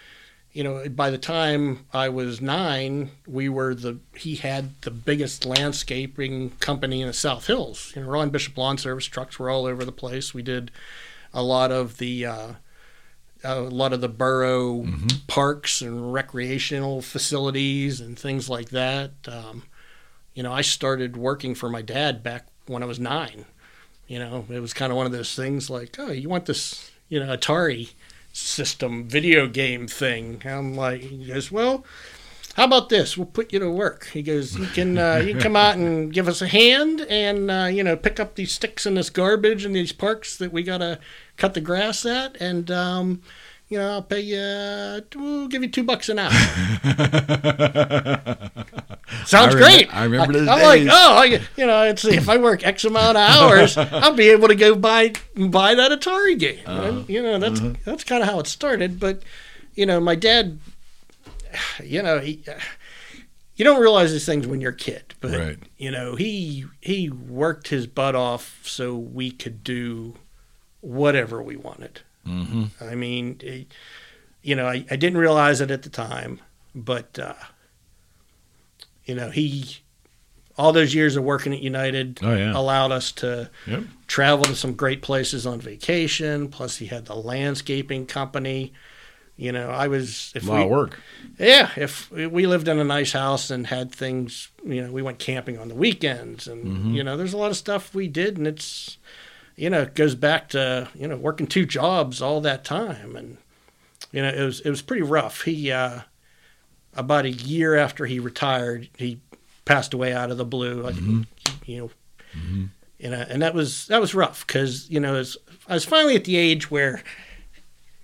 you know, by the time I was 9, he had the biggest landscaping company in the South Hills. You know, Ron Bishop Lawn Service trucks were all over the place. We did a lot of the borough, mm-hmm, parks and recreational facilities and things like that. You know, I started working for my dad back when I was 9. You know, it was kind of one of those things like, oh, you want this, you know, Atari system video game thing? And I'm like, he goes, well, how about this? We'll put you to work. He goes, you can come out and give us a hand and, you know, pick up these sticks and this garbage in these parks that we got to cut the grass at. And, you know, I'll pay you, we'll give you $2 an hour. Sounds great. I remember those days. Like, you know, it's, if I work X amount of hours, I'll be able to go buy that Atari game. And, you know, that's kind of how it started. But, you know, my dad, you know, you don't realize these things when you're a kid, but right, you know, he worked his butt off so we could do whatever we wanted. Mm-hmm. I mean, you know, I didn't realize it at the time, but, you know, he all those years of working at United allowed us to travel to some great places on vacation. Plus, he had the landscaping company. You know, I was – A lot of work. Yeah. If we lived in a nice house and had things – you know, we went camping on the weekends. And, you know, there's a lot of stuff we did. And it's – you know, it goes back to, you know, working two jobs all that time. And, you know, it was pretty rough. He about a year after he retired, he passed away out of the blue. You know, and that was rough because, you know, I was finally at the age where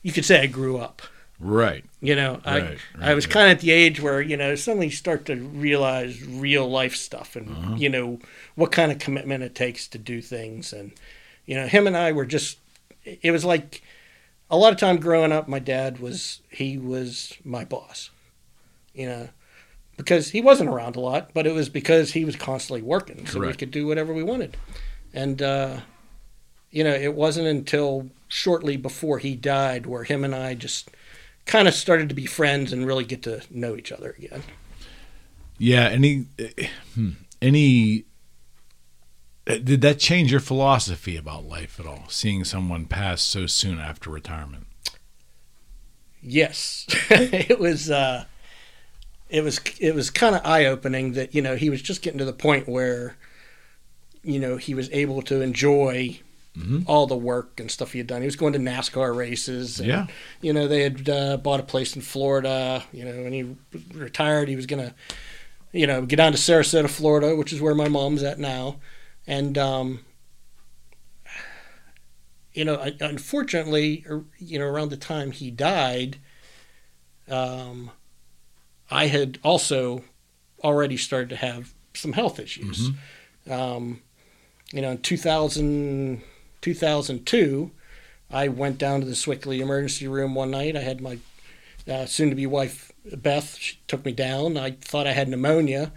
you could say I grew up. Right. You know, I was kind of at the age where, you know, suddenly you start to realize real life stuff and, you know, what kind of commitment it takes to do things. And, you know, him and I were just, it was like a lot of time growing up, my dad was, he was my boss, you know, because he wasn't around a lot, but it was because he was constantly working. So we could do whatever we wanted. And, you know, it wasn't until shortly before he died where him and I just kind of started to be friends and really get to know each other again. Yeah. Did that change your philosophy about life at all? Seeing someone pass so soon after retirement? Yes, it was kind of eye opening that, you know, he was just getting to the point where, you know, he was able to enjoy all the work and stuff he had done. He was going to NASCAR races. And, you know, they had bought a place in Florida, you know, and he retired. He was going to, you know, get down to Sarasota, Florida, which is where my mom's at now. And, you know, unfortunately, you know, around the time he died, I had also already started to have some health issues. You know, in 2002, I went down to the Sewickley emergency room one night. I had my soon-to-be wife, Beth, she took me down. I thought I had pneumonia,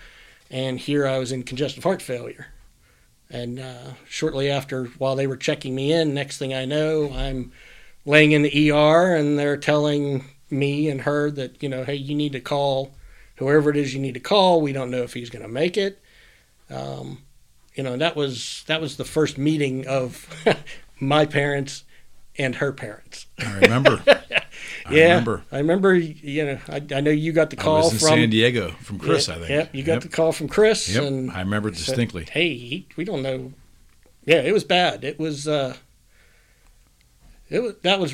and here I was in congestive heart failure. And shortly after, while they were checking me in, next thing I know, I'm laying in the ER, and they're telling me and her that, you know, hey, you need to call whoever it is you need to call. We don't know if he's going to make it. You know, that was the first meeting of my parents and her parents. I remember. I remember, you know, I know you got the call from San Diego from Chris, I think. You got the call from Chris. And I remember it distinctly. Said, hey, we don't know. Yeah, it was bad. That was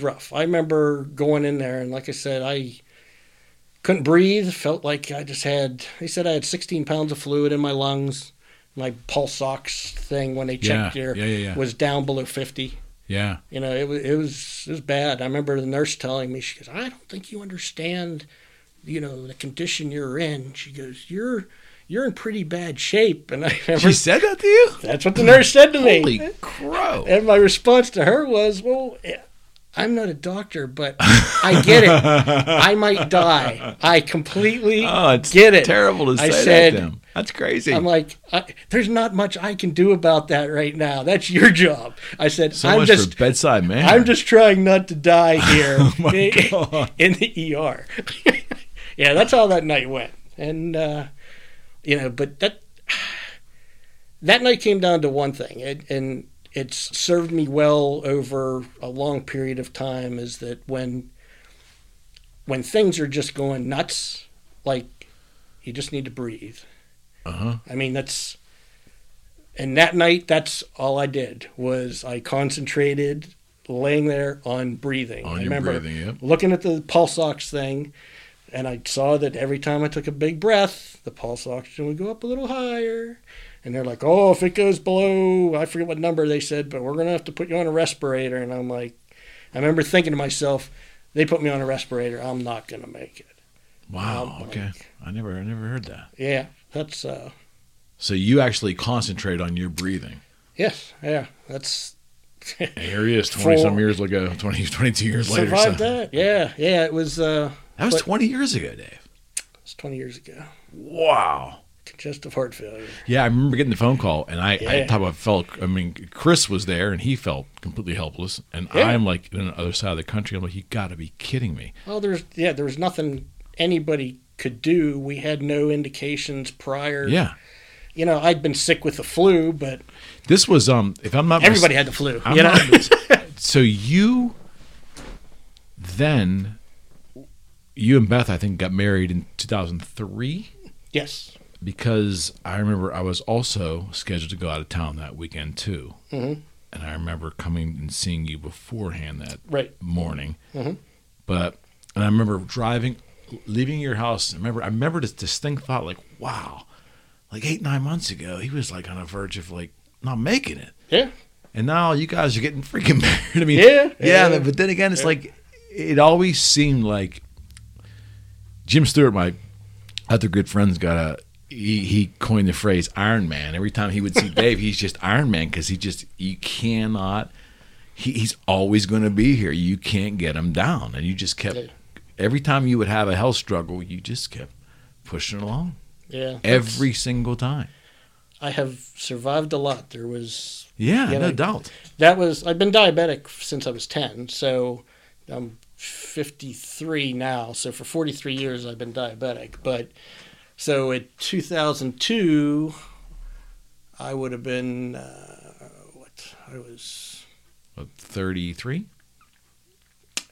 rough. I remember going in there and like I said, I couldn't breathe. Felt like I just had, they said I had 16 pounds of fluid in my lungs. My pulse ox thing when they checked was down below 50. Yeah. You know, it was bad. I remember the nurse telling me, she goes, I don't think you understand, you know, the condition you're in. She goes, you're in pretty bad shape. And I remember, she said that to you? That's what the nurse said to me. Holy crow. And my response to her was, well, I'm not a doctor, but I get it. I might die. I completely get it. It's terrible to say that to them. That's crazy. I'm like, there's not much I can do about that right now. That's your job. I said, so I'm much just for bedside manner. I'm just trying not to die here in the ER. Yeah, that's how that night went. And you know, but that night came down to one thing, and it's served me well over a long period of time. Is that when things are just going nuts, like you just need to breathe. I mean, and that night, that's all I did was I concentrated laying there on breathing. I remember looking at the pulse ox thing, and I saw that every time I took a big breath, the pulse oxygen would go up a little higher. And they're like, oh, if it goes below, I forget what number they said, but we're going to have to put you on a respirator. And I'm like, I remember thinking to myself, they put me on a respirator. I'm not going to make it. Wow. Okay. Like, I never heard that. Yeah. That's so you actually concentrate on your breathing. Yes. Yeah. That's here he is 22 years later. Survived that. Yeah. Yeah. It was that was 20 years ago, Dave. It's 20 years ago. Wow. Congestive heart failure. Yeah, I remember getting the phone call, and Chris was there, and he felt completely helpless, and I'm like on the other side of the country. I'm like, you got to be kidding me. Well, there was nothing anybody could do. We had no indications prior. Yeah. you know, I'd been sick with the flu, but this was if I'm not everybody had the flu, I'm you know. So you then and Beth, I think, got married in 2003. Yes. Because I remember I was also scheduled to go out of town that weekend too. Mm-hmm. And I remember coming and seeing you beforehand that morning. Mm-hmm. And I remember leaving your house. I remember this distinct thought, like, wow, like 8-9 months ago, he was like on the verge of like not making it. Yeah. And now you guys are getting freaking married. I mean, yeah. But then again, it's like it always seemed like Jim Stewart, my other good friend's got a. He coined the phrase Iron Man. Every time he would see Dave, he's just Iron Man because you cannot. He's always going to be here. You can't get him down, and you just kept. Every time you would have a health struggle, you just kept pushing along. Yeah. Every single time. I have survived a lot. There was. Yeah, no doubt. I've been diabetic since I was 10, so I'm 53 now. So for 43 years, I've been diabetic, but. So in 2002, I would have been, 33?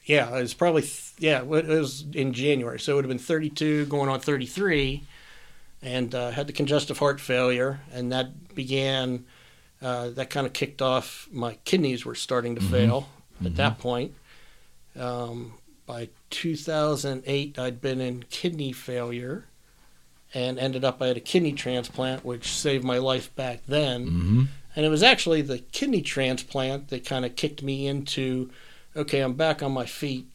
Yeah, it was probably, it was in January. So it would have been 32 going on 33, and had the congestive heart failure. And that began, that kind of kicked off. My kidneys were starting to fail at that point. By 2008, I'd been in kidney failure. And ended up, I had a kidney transplant, which saved my life back then. Mm-hmm. And it was actually the kidney transplant that kind of kicked me into, okay, I'm back on my feet.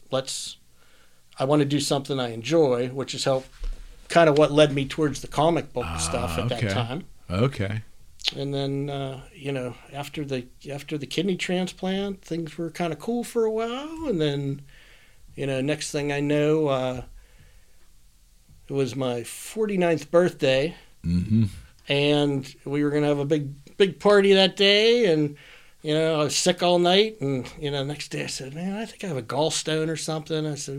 I want to do something I enjoy, which is kind of what led me towards the comic book stuff at that time. Okay. And then, after the kidney transplant, things were kind of cool for a while. And then, next thing I know, it was my 49th birthday, and we were going to have a big party that day, and, I was sick all night, and, next day I said, man, I think I have a gallstone or something. I said,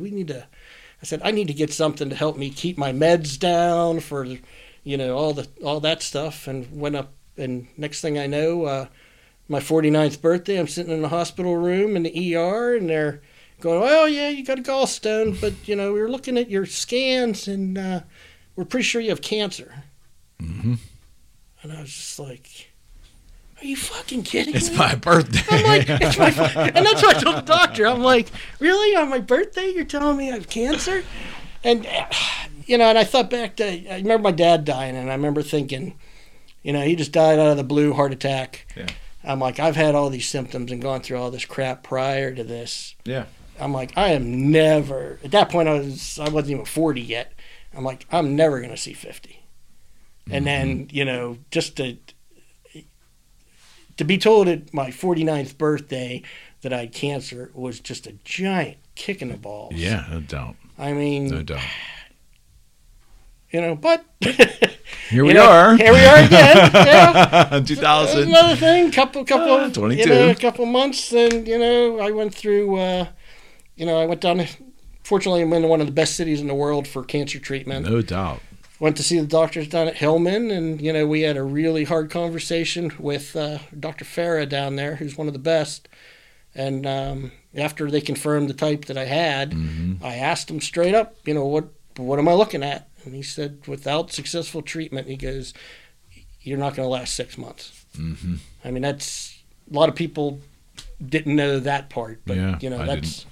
I need to get something to help me keep my meds down for, all that stuff, and went up, and next thing I know, my 49th birthday, I'm sitting in the hospital room in the ER, and they're going, well, yeah, you got a gallstone, but, we were looking at your scans, and we're pretty sure you have cancer. Mm-hmm. And I was just like, are you fucking kidding me? It's my birthday. I'm like, it's my and that's what I told the doctor. I'm like, really? On my birthday, you're telling me I have cancer? And, and I thought back to, I remember my dad dying, and I remember thinking, he just died out of the blue, heart attack. Yeah. I'm like, I've had all these symptoms and gone through all this crap prior to this. Yeah. I'm like, I am never, at that point I wasn't even 40 yet. I'm like, I'm never going to see 50. And then, just to be told at my 49th birthday that I had cancer was just a giant kick in the balls. Yeah, no doubt. I mean. No doubt. But. Here we are. Here we are again. Yeah. 2000. Another thing, couple 22. A couple months, and, I went through, I went down. Fortunately, I'm in one of the best cities in the world for cancer treatment. No doubt. Went to see the doctors down at Hillman, and we had a really hard conversation with Dr. Farah down there, who's one of the best. And after they confirmed the type that I had, I asked him straight up, what am I looking at? And he said, without successful treatment, he goes, you're not going to last 6 months. Mm-hmm. I mean, that's a lot of people. Didn't know that part, but that's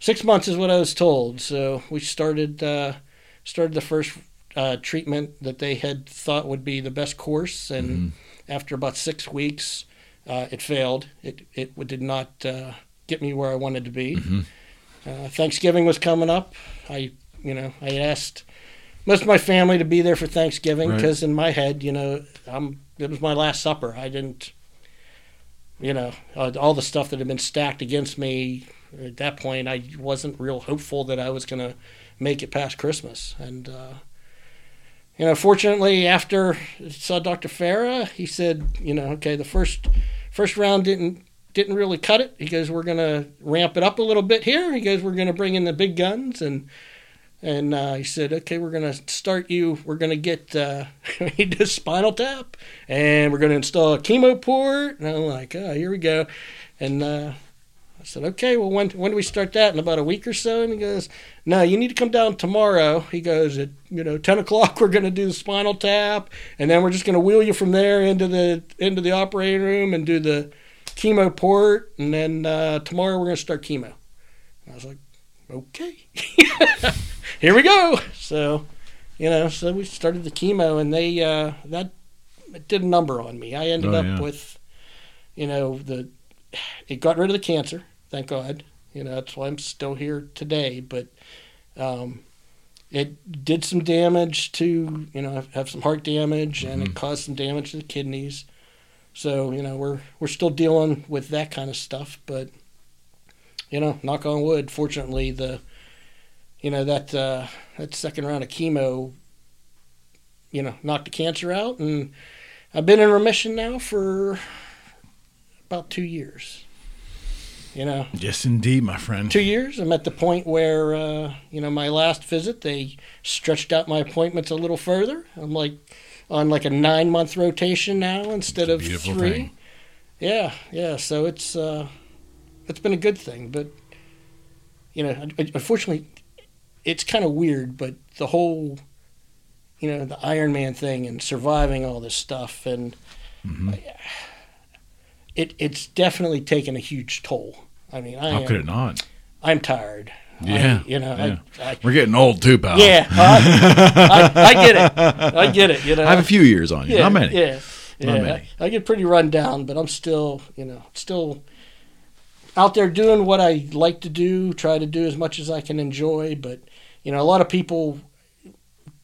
6 months is what I was told. So we started the first treatment that they had thought would be the best course, and after about 6 weeks, it failed. It did not get me where I wanted to be. Thanksgiving was coming up. I asked most of my family to be there for Thanksgiving because in my head, it was my last supper. I didn't. All the stuff that had been stacked against me at that point, I wasn't real hopeful that I was going to make it past Christmas. And, fortunately, after I saw Dr. Farah, he said, okay, the first round didn't really cut it. He goes, we're going to ramp it up a little bit here. He goes, we're going to bring in the big guns. And And he said, okay, we're going to start you. We're going to get he does Spinal Tap, and we're going to install a chemo port. And I'm like, oh, here we go. And I said, okay, well, when do we start that? In about a week or so? And he goes, no, you need to come down tomorrow. He goes, at 10 o'clock, we're going to do the Spinal Tap, and then we're just going to wheel you from there into the operating room and do the chemo port. And then tomorrow we're going to start chemo. And I was like, okay. Here we go. So, so we started the chemo, and they that did a number on me. I ended up with, it got rid of the cancer, thank God. That's why I'm still here today. But it did some damage to, have some heart damage, and it caused some damage to the kidneys. So, we're still dealing with that kind of stuff. But, knock on wood, fortunately, that second round of chemo, knocked the cancer out, and I've been in remission now for about 2 years. Yes, indeed, my friend. 2 years. I'm at the point where, my last visit, they stretched out my appointments a little further. I'm on a 9-month rotation now instead of 3. Thing. Yeah. So it's been a good thing, but unfortunately. It's kind of weird, but the whole, the Iron Man thing and surviving all this stuff, and it's definitely taken a huge toll. I mean, how could it not? I'm tired. Yeah. We're getting old too, pal. Yeah. I get it. I have a few years on you. Yeah, not many. Not many. I get pretty run down, but I'm still, still out there doing what I like to do, try to do as much as I can enjoy, but a lot of people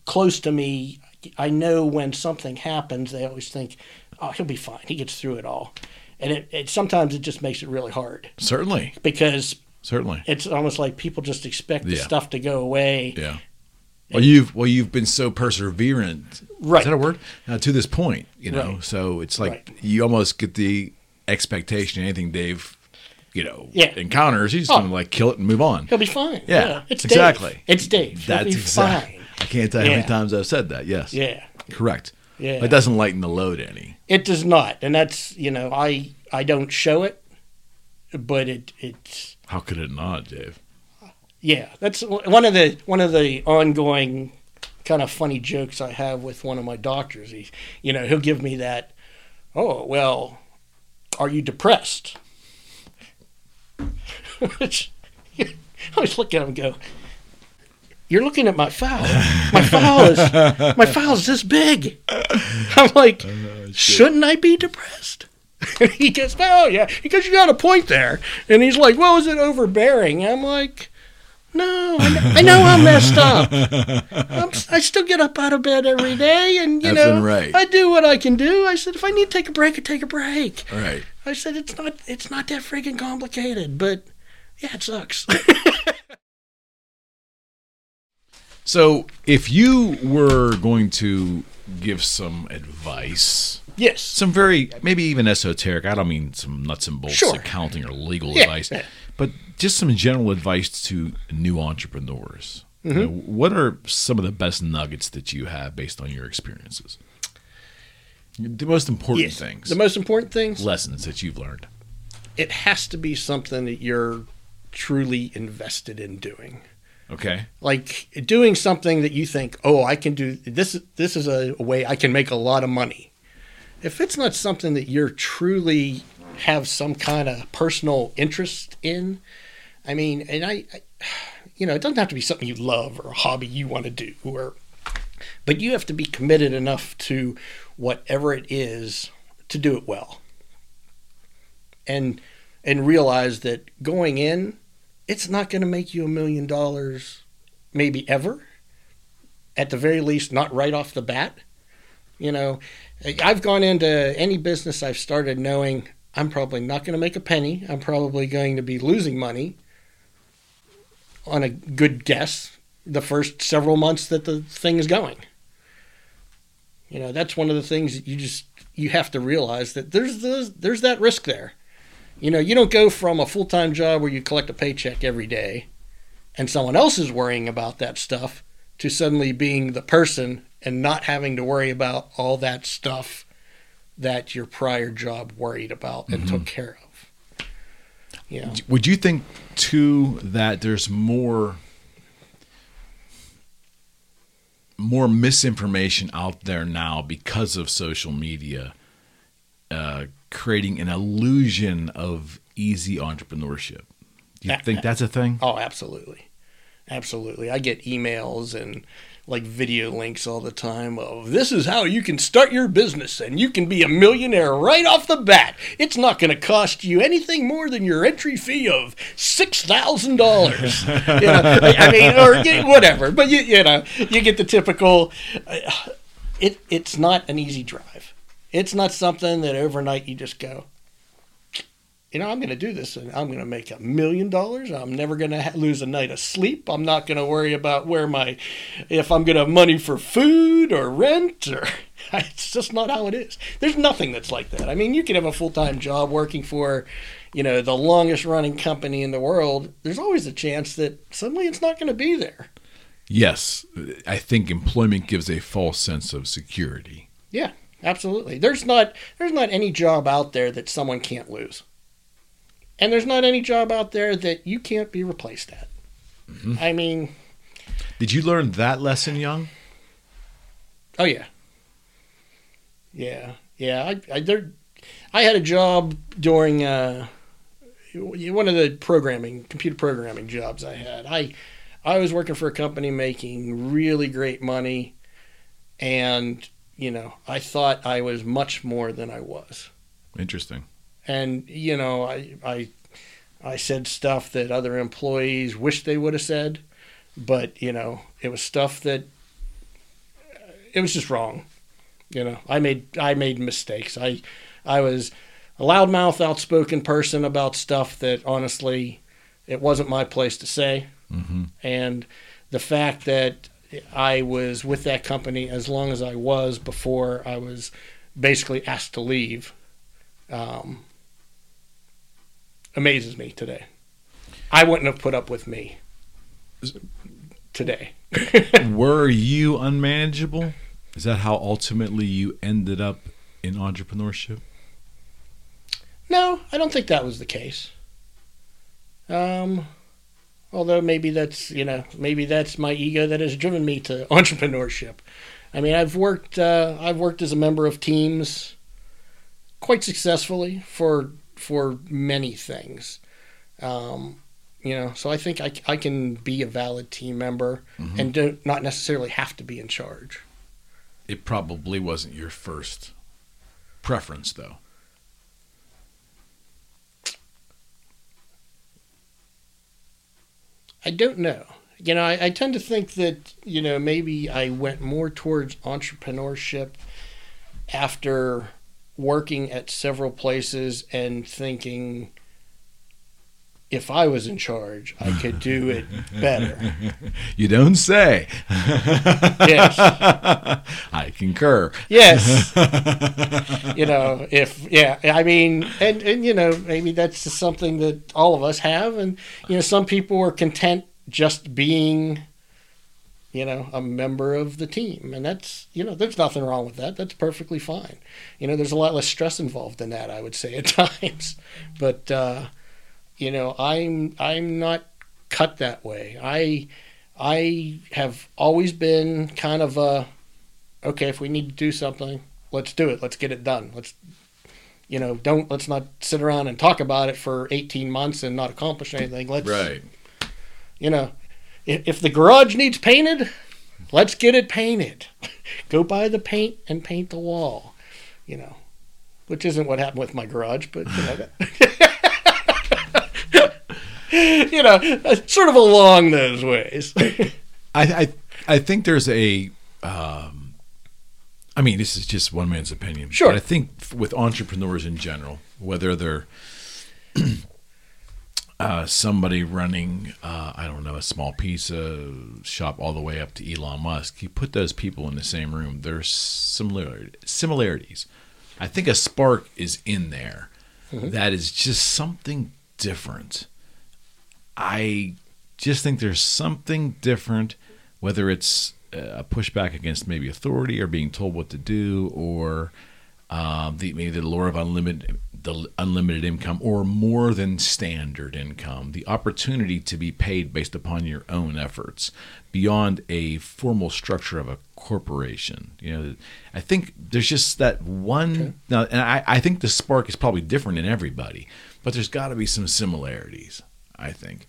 close to me, I know when something happens, they always think, oh, he'll be fine. He gets through it all. And it sometimes it just makes it really hard. Certainly. Because it's almost like people just expect the stuff to go away. Yeah. Well, you've been so perseverant. Right. Is that a word? To this point, Right. So it's like you almost get the expectation of anything Dave encounters, he's going to kill it and move on. He'll be fine. Yeah, it's exactly. Dave. It's Dave. That's exactly. Fine. I can't tell you how many times I've said that. Yes. Yeah. Correct. Yeah. It doesn't lighten the load any. It does not. And that's, I don't show it, but it's. How could it not, Dave? Yeah. That's one of the ongoing kind of funny jokes I have with one of my doctors. He, he'll give me that, oh, well, are you depressed? Which I always look at him and go, you're looking at my file. My file is this big. I'm like, shouldn't I be depressed? And he goes, oh, yeah. He goes, you got a point there. And he's like, well, is it overbearing? I'm like, no, I know I'm messed up. I still get up out of bed every day, and, I do what I can do. I said, if I need to take a break, I take a break. All right. I said, it's not that freaking complicated, but yeah, it sucks. So if you were going to give some advice, yes, some very, maybe even esoteric, I don't mean some nuts and bolts accounting or legal advice, but just some general advice to new entrepreneurs. Mm-hmm. What are some of the best nuggets that you have based on your experiences? The most important things. The most important things? Lessons that you've learned. It has to be something that you're truly invested in doing. Okay. Like doing something that you think, oh, I can do this. This is a way I can make a lot of money. If it's not something that you're truly have some kind of personal interest in, I mean, and I it doesn't have to be something you love or a hobby you want to do, but you have to be committed enough to whatever it is to do it well. And realize that going in, it's not going to make you $1 million maybe ever, at the very least, not right off the bat. I've gone into any business I've started knowing I'm probably not going to make a penny. I'm probably going to be losing money on a good guess the first several months that the thing is going. That's one of the things that you have to realize, that there's that risk there. You don't go from a full-time job where you collect a paycheck every day and someone else is worrying about that stuff, to suddenly being the person and not having to worry about all that stuff that your prior job worried about and took care of. Yeah. Would you think too that there's more misinformation out there now because of social media, creating an illusion of easy entrepreneurship? Do you think that's a thing? Oh, absolutely. Absolutely. I get emails and like video links all the time of, this is how you can start your business and you can be a millionaire right off the bat. It's not going to cost you anything more than your entry fee of $6,000. You know, I mean, or whatever. But you get the typical. It's not an easy drive. It's not something that overnight you just go, you know, I'm going to do this and I'm going to make $1 million. I'm never going to lose a night of sleep. I'm not going to worry about if I'm going to have money for food or rent, or it's just not how it is. There's nothing that's like that. I mean, you could have a full-time job working for, you know, the longest running company in the world. There's always a chance that suddenly it's not going to be there. Yes. I think employment gives a false sense of security. Yeah, absolutely. There's not any job out there that someone can't lose. And there's not any job out there that you can't be replaced at. Mm-hmm. I mean... Did you learn that lesson young? Oh, yeah. Yeah. Yeah. I had a job during one of the computer programming jobs I had. I was working for a company making really great money. And, you know, I thought I was much more than I was. Interesting. And, you know, I said stuff that other employees wish they would have said, but, you know, it was stuff that, it was just wrong. You know, I made mistakes. I was a loudmouth, outspoken person about stuff that, honestly, it wasn't my place to say. Mm-hmm. And the fact that I was with that company as long as I was before I was basically asked to leave, amazes me today. I wouldn't have put up with me today. Were you unmanageable? Is that how ultimately you ended up in entrepreneurship? No, I don't think that was the case. Although maybe that's my ego that has driven me to entrepreneurship. I mean, I've worked as a member of teams quite successfully for many things, you know. So I think I can be a valid team member and not necessarily have to be in charge. It probably wasn't your first preference, though. I don't know. You know, I tend to think that, you know, maybe I went more towards entrepreneurship after working at several places and thinking, if I was in charge, I could do it better. You don't say. Yes. I concur. Yes. You know, you know, maybe that's just something that all of us have. And, you know, some people are content just being, you know, a member of the team. And that's, you know, there's nothing wrong with that. That's perfectly fine. You know, there's a lot less stress involved in that, I would say, at times. But, you know, I'm not cut that way. I have always been kind of a, okay, if we need to do something, let's do it. Let's get it done. Let's, you know, let's not sit around and talk about it for 18 months and not accomplish anything. Let's, right. You know, if the garage needs painted, let's get it painted. Go buy the paint and paint the wall, you know, which isn't what happened with my garage, but, you know, you know, sort of along those ways. I think there's a, I mean, this is just one man's opinion. Sure. But I think with entrepreneurs in general, whether they're somebody running, I don't know, a small pizza shop all the way up to Elon Musk. You put those people in the same room. There's similarities. I think a spark is in there. Mm-hmm. That is just something different. I just think there's something different, whether it's a pushback against maybe authority or being told what to do, or maybe the lure of unlimited income, or more than standard income, the opportunity to be paid based upon your own efforts beyond a formal structure of a corporation. You know, I think there's just that one. Okay. Now, and I think the spark is probably different in everybody, but there's got to be some similarities. I think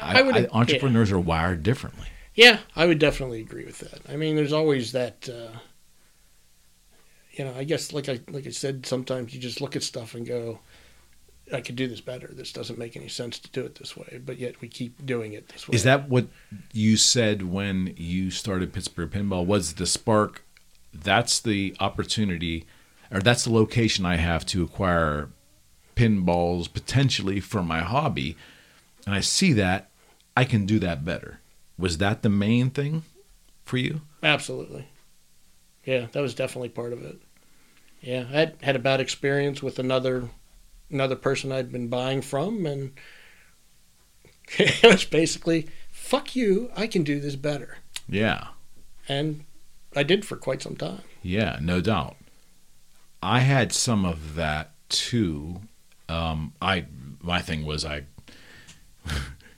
entrepreneurs are wired differently. Yeah, I would definitely agree with that. I mean, there's always that. You know, I guess like I said, sometimes you just look at stuff and go, I could do this better. This doesn't make any sense to do it this way, but yet we keep doing it this way. Is that what you said when you started Pittsburgh Pinball? Was the spark, that's the opportunity, or that's the location I have to acquire pinballs potentially for my hobby, and I see that, I can do that better. Was that the main thing for you? Absolutely. Yeah, that was definitely part of it. Yeah, I had a bad experience with another person I'd been buying from, and it was basically, fuck you, I can do this better. Yeah. And I did for quite some time. Yeah, no doubt. I had some of that too. My thing was I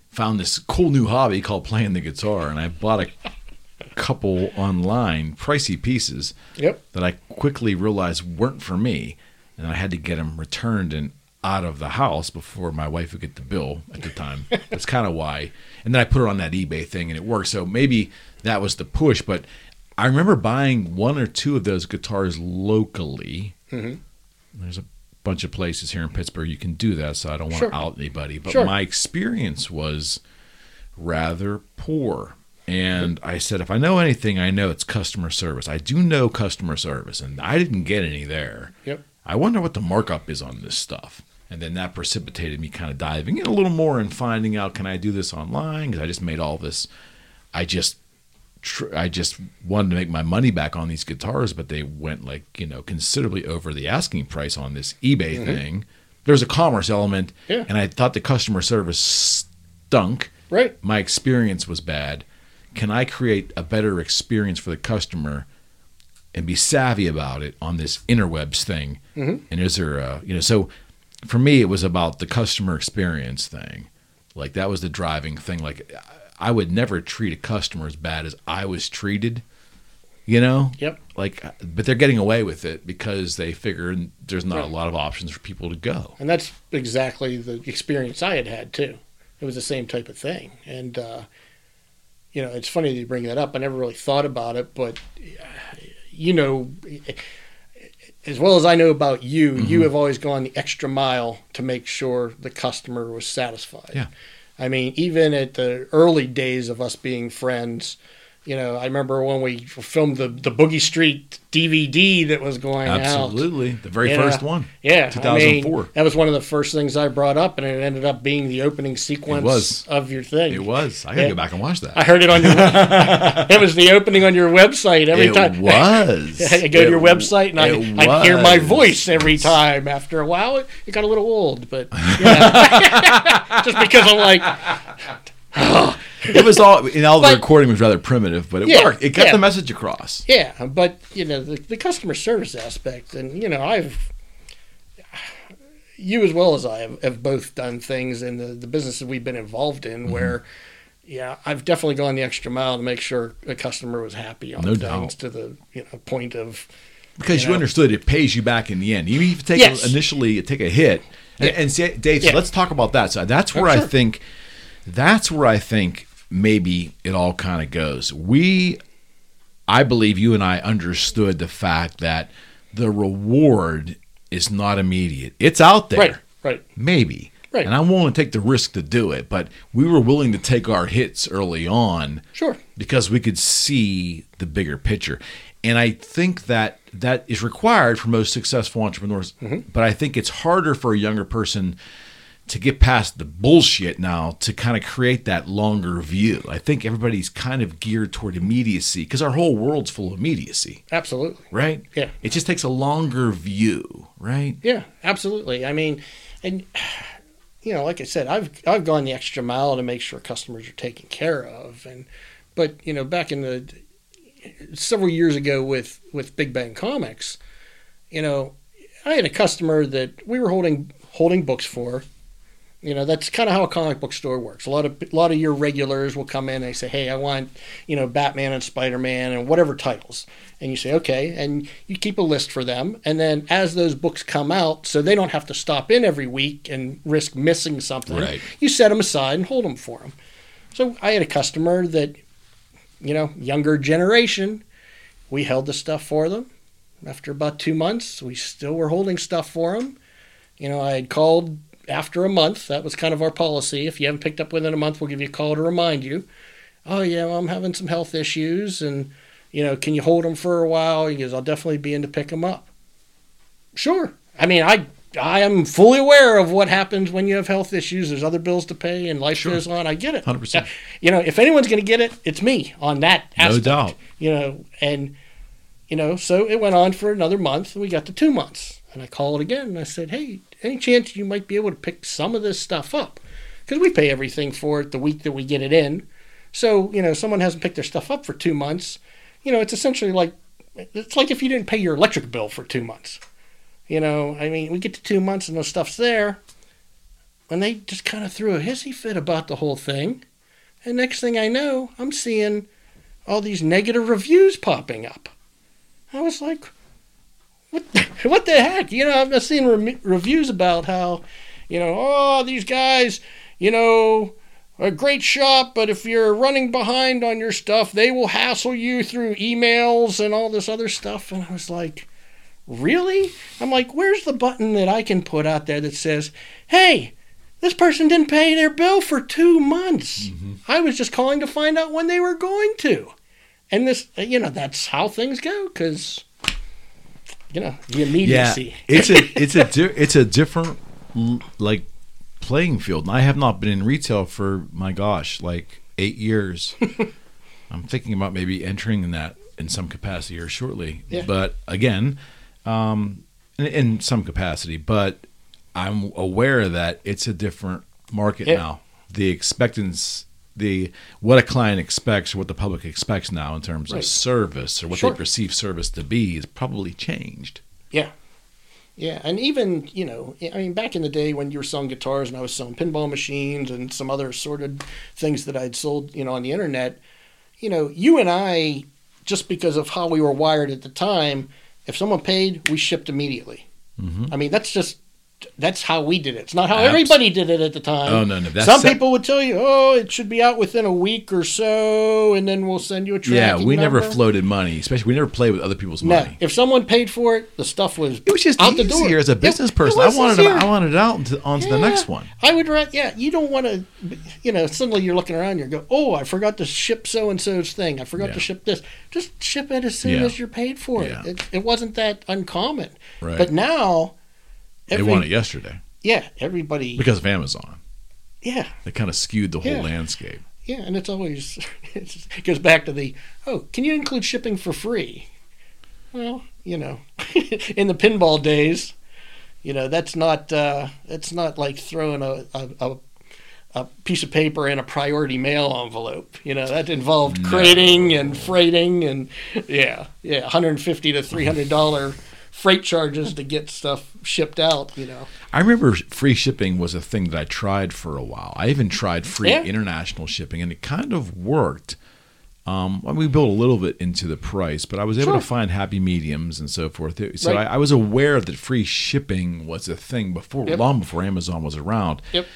found this cool new hobby called playing the guitar, and I bought a couple online pricey pieces that I quickly realized weren't for me, and I had to get them returned and out of the house before my wife would get the bill at the time. That's kind of why. And then I put it on that eBay thing and it worked. So maybe that was the push, but I remember buying one or two of those guitars locally. Mm-hmm. There's a bunch of places here in Pittsburgh you can do that, so I don't want to out anybody, but my experience was rather poor. And I said, if I know anything, I know it's customer service. I do know customer service, and I didn't get any there. Yep. I wonder what the markup is on this stuff. And then that precipitated me kind of diving in a little more and finding out, can I do this online? Because I just made all this. I just wanted to make my money back on these guitars, but they went considerably over the asking price on this eBay thing. There's a commerce element, and I thought the customer service stunk. Right. My experience was bad. Can I create a better experience for the customer and be savvy about it on this interwebs thing? Mm-hmm. And is there so for me, it was about the customer experience thing. Like that was the driving thing. Like I would never treat a customer as bad as I was treated, Yep. But they're getting away with it because they figure there's not a lot of options for people to go. And that's exactly the experience I had too. It was the same type of thing. And, it's funny that you bring that up. I never really thought about it, but, as well as I know about you, you have always gone the extra mile to make sure the customer was satisfied. Yeah. I mean, even at the early days of us being friends, I remember when we filmed the Boogie Street DVD that was going out. Absolutely. The very first one. Yeah. 2004. I mean, that was one of the first things I brought up, and it ended up being the opening sequence of your thing. It was. I got to go back and watch that. I heard it on your It was the opening on your website every time. It was. I go to your website, and I hear my voice every time. After a while, it got a little old, but yeah. Just because I'm like... It was the recording was rather primitive, but it worked. It got the message across. Yeah, but the customer service aspect, and you as well as I have both done things in the businesses we've been involved in where, I've definitely gone the extra mile to make sure a customer was happy on things to the point of because you understood it pays you back in the end. Even if you take initially a hit, and see, Dave, so let's talk about that. So that's where I think. Maybe it all kind of goes. I believe you and I understood the fact that the reward is not immediate. It's out there. Right. Maybe. Right. And I want to take the risk to do it, but we were willing to take our hits early on. Sure. Because we could see the bigger picture. And I think that is required for most successful entrepreneurs, but I think it's harder for a younger person to get past the bullshit now to kind of create that longer view. I think everybody's kind of geared toward immediacy because our whole world's full of immediacy. Absolutely. Right? Yeah. It just takes a longer view, right? Yeah, absolutely. I mean, and you know, like I said, I've gone the extra mile to make sure customers are taken care of. And but, you know, back in the several years ago with Big Bang Comics, you know, I had a customer that we were holding books for. You know, that's kind of how a comic book store works. A lot of your regulars will come in and they say, hey, I want, you know, Batman and Spider-Man and whatever titles. And you say, okay. And you keep a list for them. And then as those books come out, so they don't have to stop in every week and risk missing something, right, you set them aside and hold them for them. So I had a customer that, you know, younger generation, we held the stuff for them. After about 2 months, we still were holding stuff for them. You know, I had called after a month. That was kind of our policy. If you haven't picked up within a month, we'll give you a call to remind you. Oh, yeah, well, I'm having some health issues, and, you know, can you hold them for a while? He goes, I'll definitely be in to pick them up. Sure. I mean, I am fully aware of what happens when you have health issues. There's other bills to pay, and life goes on. I get it. 100%. You know, if anyone's going to get it, it's me on that aspect. No doubt. You know, and, you know, so it went on for another month, and we got to 2 months. And I called again, and I said, hey, any chance you might be able to pick some of this stuff up? Because we pay everything for it the week that we get it in. So, you know, someone hasn't picked their stuff up for 2 months. You know, it's essentially like, it's like if you didn't pay your electric bill for 2 months. You know, I mean, we get to 2 months and the stuff's there. And they just kind of threw a hissy fit about the whole thing. And next thing I know, I'm seeing all these negative reviews popping up. I was like, what the heck? You know, I've seen reviews about how, you know, oh, these guys, you know, a great shop, but if you're running behind on your stuff, they will hassle you through emails and all this other stuff. And I was like, really? I'm like, where's the button that I can put out there that says, hey, this person didn't pay their bill for 2 months. Mm-hmm. I was just calling to find out when they were going to. And this, you know, that's how things go, because, you know, the immediacy. Yeah, it's a different, like, playing field. And I have not been in retail for, my gosh, like 8 years. I'm thinking about maybe entering in that in some capacity or shortly. Yeah. But again, in some capacity. But I'm aware that it's a different market now. The expectance, what a client expects, what the public expects now in terms of service or what they perceive service to be is probably changed. Yeah. Yeah. And even, you know, I mean, back in the day when you were selling guitars and I was selling pinball machines and some other assorted things that I'd sold, you know, on the internet, you know, you and I, just because of how we were wired at the time, if someone paid, we shipped immediately. Mm-hmm. I mean, that's how we did it. It's not how everybody did it at the time. Oh, no. That's some people would tell you, oh, it should be out within a week or so, and then we'll send you a tracking number. Yeah, we never floated money, especially we never played with other people's money. If someone paid for it, the stuff was out the door. It was just easier as a business person. I wanted it out onto the next one. I would, you don't want to, you know, suddenly you're looking around and you go, oh, I forgot to ship so-and-so's thing. I forgot to ship this. Just ship it as soon as you're paid for it. It wasn't that uncommon. Right. But now, they want it yesterday. Yeah, everybody. Because of Amazon. Yeah. They kind of skewed the whole landscape. Yeah, and it's always, it goes back to the, oh, can you include shipping for free? Well, you know, in the pinball days, you know, that's not like throwing a piece of paper in a priority mail envelope. You know, that involved crating and freighting and, $150 to $300 freight charges to get stuff shipped out, you know. I remember free shipping was a thing that I tried for a while. I even tried free international shipping, and it kind of worked. We built a little bit into the price, but I was able to find happy mediums and so forth. So I was aware that free shipping was a thing before, long before Amazon was around. Yep.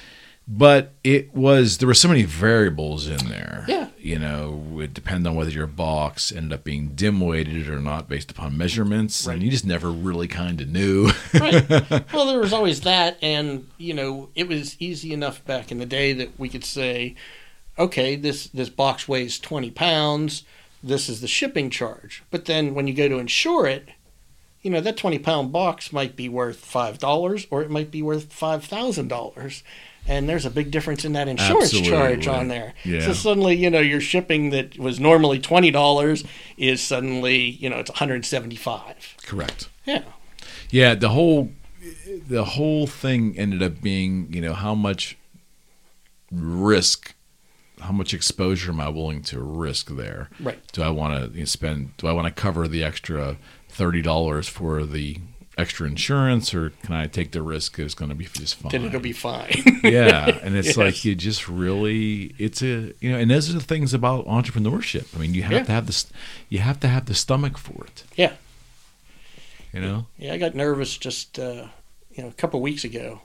But there were so many variables in there. Yeah. You know, it depended on whether your box ended up being dim weighted or not based upon measurements. Right. And you just never really kind of knew. Right. Well, there was always that. And, you know, it was easy enough back in the day that we could say, okay, this box weighs 20 pounds. This is the shipping charge. But then when you go to insure it, you know, that 20-pound box might be worth $5 or it might be worth $5,000. And there's a big difference in that insurance charge on there. Yeah. So suddenly, you know, your shipping that was normally $20 is suddenly, you know, it's $175. Correct. Yeah. Yeah, the whole the whole thing ended up being, you know, how much risk, how much exposure am I willing to risk there? Right. Do I want to spend, do I want to cover the extra $30 for the extra insurance, or can I take the risk it's going to be just fine? Then it'll be fine. Yeah. And it's yes. like, you just really, it's a, you know, and those are the things about entrepreneurship. I mean, you have yeah. to have this, you have to have the stomach for it. Yeah. You know? Yeah. I got nervous just, you know, a couple of weeks ago.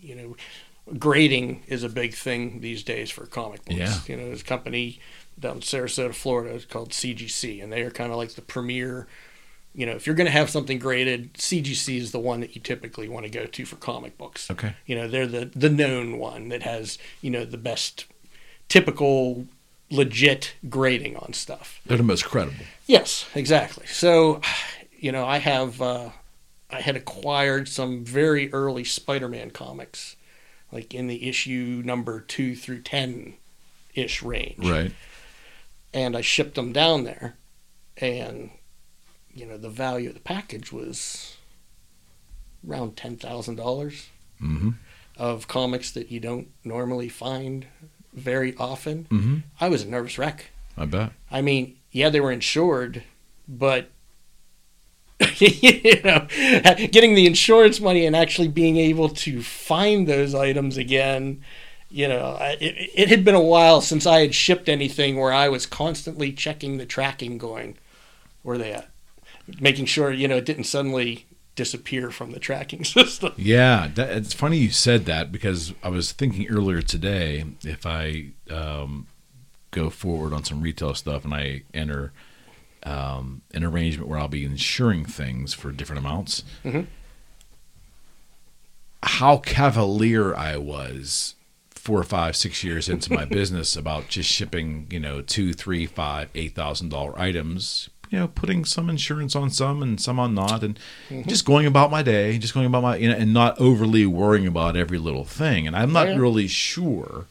You know, grading is a big thing these days for comic books. Yeah. You know, there's a company down in Sarasota, Florida, it's called CGC, and they are kind of like the premier, you know, if you're going to have something graded, CGC is the one that you typically want to go to for comic books. Okay. You know, they're the known one that has, you know, the best typical legit grading on stuff. They're the most credible. Yes, exactly. So, you know, I have, I had acquired some very early Spider-Man comics, like in the issue number 2 through 10-ish range. Right. And I shipped them down there, and, you know, the value of the package was around $10,000 mm-hmm. of comics that you don't normally find very often. Mm-hmm. I was a nervous wreck. I bet. I mean, yeah, they were insured, but you know, getting the insurance money and actually being able to find those items again, you know, it had been a while since I had shipped anything where I was constantly checking the tracking, going, where are they at? Making sure, you know, it didn't suddenly disappear from the tracking system. Yeah, it's funny you said that, because I was thinking earlier today, if I go forward on some retail stuff and I enter an arrangement where I'll be insuring things for different amounts, mm-hmm. how cavalier I was 4, 5, 6 years into my business about just shipping, you know, $2,000, $3,000, $5,000, $8,000 items, you know, putting some insurance on some and some on not, and mm-hmm. just going about my day, just going about my, you know, and not overly worrying about every little thing. And I'm not really sure,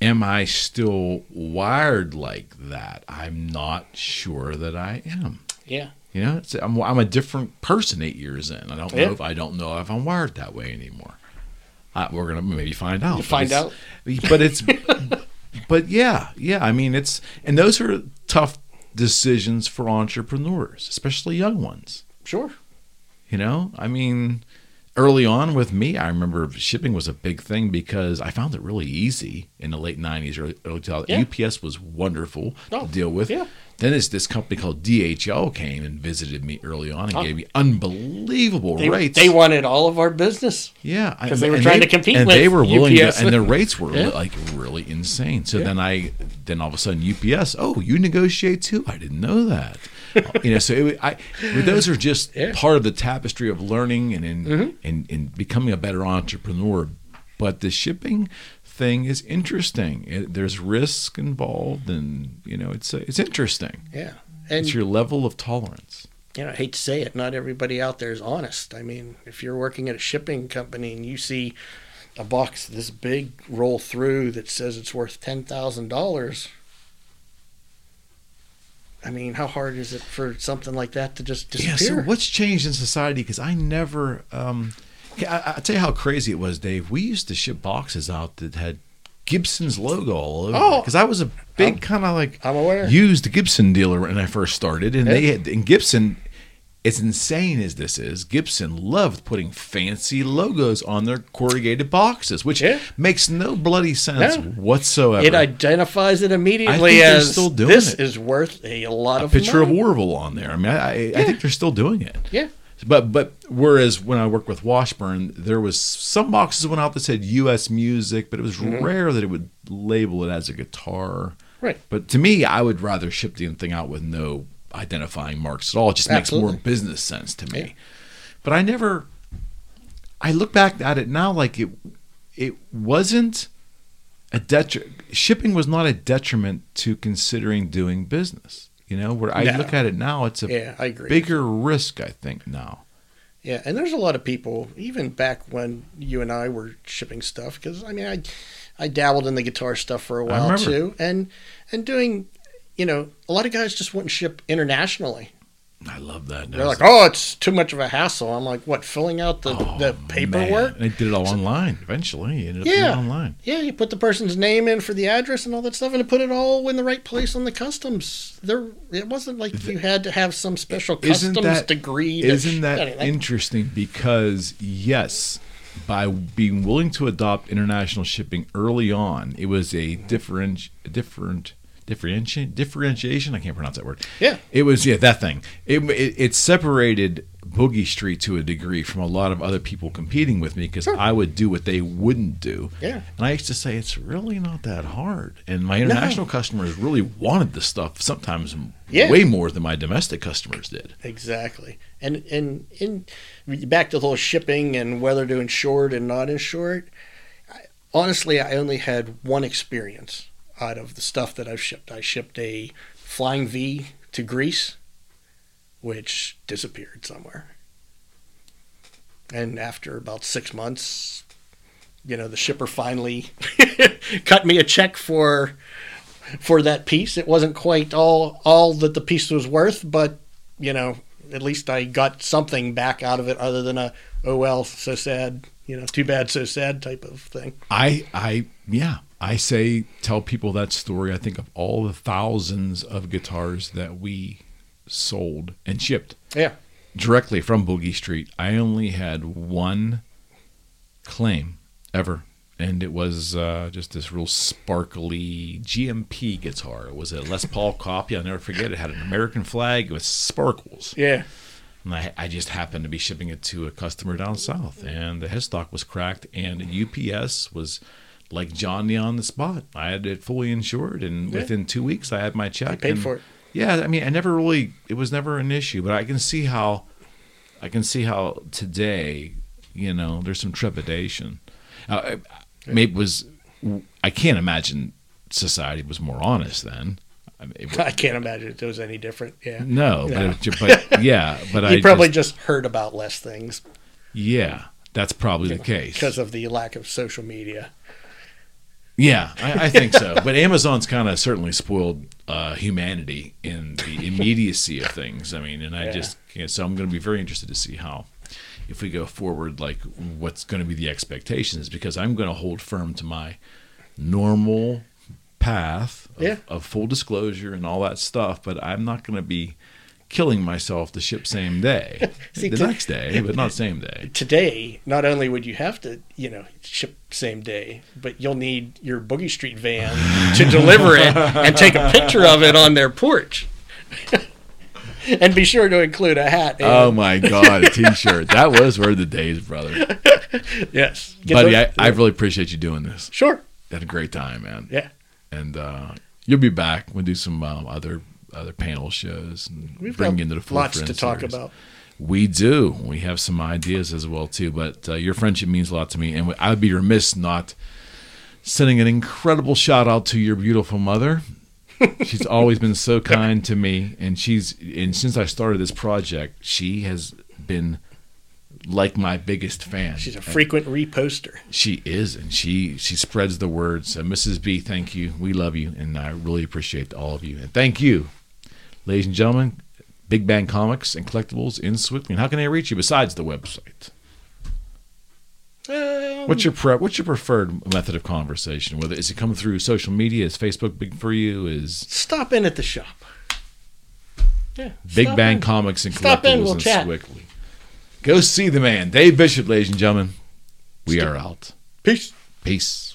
am I still wired like that? I'm not sure that I am. Yeah. You know, it's, I'm a different person 8 years in. I don't know if I'm wired that way anymore. We're going to maybe find out. But yeah. I mean, it's, and those are tough decisions for entrepreneurs, especially young ones. Sure. You know, I mean, early on with me, I remember shipping was a big thing because I found it really easy in the late 90s, early 2000s. Yeah. UPS was wonderful to deal with. Yeah. Then this company called DHL came and visited me early on and gave me unbelievable rates. They wanted all of our business. Yeah. Because they were trying to compete with UPS. And they were willing to, and their rates were like really insane. So then all of a sudden UPS, oh, you negotiate too? I didn't know that. You know, so those are just part of the tapestry of learning and becoming a better entrepreneur. But the shipping thing is interesting. There's risk involved, and you know, it's interesting. Yeah, and it's your level of tolerance. You know, I hate to say it, not everybody out there is honest. I mean, if you're working at a shipping company and you see a box this big roll through that says it's worth $10,000. I mean, how hard is it for something like that to just disappear? Yeah, so what's changed in society? Because I never... I'll tell you how crazy it was, Dave. We used to ship boxes out that had Gibson's logo all over. Because I was a big kind of like... I'm aware. ...used Gibson dealer when I first started. And they had... And Gibson, as insane as this is, Gibson loved putting fancy logos on their corrugated boxes, which makes no bloody sense whatsoever. It identifies it immediately as this is worth a lot of money. A picture of Orville on there. I mean, I think they're still doing it. Yeah. But whereas when I worked with Washburn, there was some boxes went out that said U.S. music, but it was rare that it would label it as a guitar. Right. But to me, I would rather ship the thing out with no identifying marks at all. It just makes more business sense to me. Yeah. But I look back at it now like it wasn't a detriment. Shipping was not a detriment to considering doing business. You know, where I look at it now, it's a bigger risk, I think, now. Yeah, and there's a lot of people, even back when you and I were shipping stuff, because, I mean, I dabbled in the guitar stuff for a while, too. And doing... You know, a lot of guys just wouldn't ship internationally. I love that. They're like, oh, it's too much of a hassle. I'm like, what, filling out the paperwork? Man. They did it all online eventually. You ended up doing it online. Yeah, you put the person's name in for the address and all that stuff, and it put it all in the right place on the customs. It wasn't like you had to have some special customs degree. Isn't that interesting? Because, yes, by being willing to adopt international shipping early on, it was a differentiation. I can't pronounce that word. Yeah, it was that thing. It separated Boogie Street to a degree from a lot of other people competing with me because I would do what they wouldn't do. Yeah, and I used to say it's really not that hard. And my international customers really wanted the stuff sometimes way more than my domestic customers did. Exactly. And in back to the whole shipping and whether to insure it and not insure it. Honestly, I only had one experience out of the stuff that I've shipped. I shipped a Flying V to Greece, which disappeared somewhere. And after about 6 months, the shipper finally cut me a check for that piece. It wasn't quite all that the piece was worth, but, at least I got something back out of it other than a, oh, well, so sad, too bad, so sad type of thing. I tell people that story. I think of all the thousands of guitars that we sold and shipped directly from Boogie Street. I only had one claim ever, and it was just this real sparkly GMP guitar. It was a Les Paul copy. I'll never forget. It had an American flag with sparkles. Yeah. And I just happened to be shipping it to a customer down south, and the headstock was cracked, and UPS was like Johnny on the spot. I had it fully insured, and within 2 weeks I had my check. I paid for it. Yeah, I mean, it was never an issue, but I can see how today, there's some trepidation. I can't imagine society was more honest then. I can't imagine it was any different. Yeah. No. But you probably just heard about less things. Yeah, that's probably the case because of the lack of social media. Yeah, I think so. But Amazon's kind of certainly spoiled humanity in the immediacy of things. I mean, and so I'm going to be very interested to see how, if we go forward, like what's going to be the expectations, because I'm going to hold firm to my normal path of full disclosure and all that stuff, but I'm not going to be killing myself to ship same day. Next day, but not same day. Today, not only would you have to, ship same day, but you'll need your Boogie Street van to deliver it and take a picture of it on their porch. And be sure to include a hat. Oh, my God, a T-shirt. That was where the days, brother. Yes. Buddy, I really appreciate you doing this. Sure. You had a great time, man. Yeah. And you'll be back. We'll do some other panel shows and bring into the full lots to talk series. About. We do. We have some ideas as well too, but your friendship means a lot to me, and I'd be remiss not sending an incredible shout out to your beautiful mother. She's always been so kind to me, and since I started this project, she has been like my biggest fan. She's a frequent reposter. She is, and she spreads the word. So Mrs. B, thank you. We love you, and I really appreciate all of you. And thank you, ladies and gentlemen, Big Bang Comics and Collectibles in Sewickley. How can they reach you besides the website? What's your preferred method of conversation? Whether is it coming through social media? Is Facebook big for you? Is stop in at the shop. Yeah. Big Bang Comics and Collectibles in Sewickley. Go see the man, Dave Bishop, ladies and gentlemen. We are out. Peace. Peace.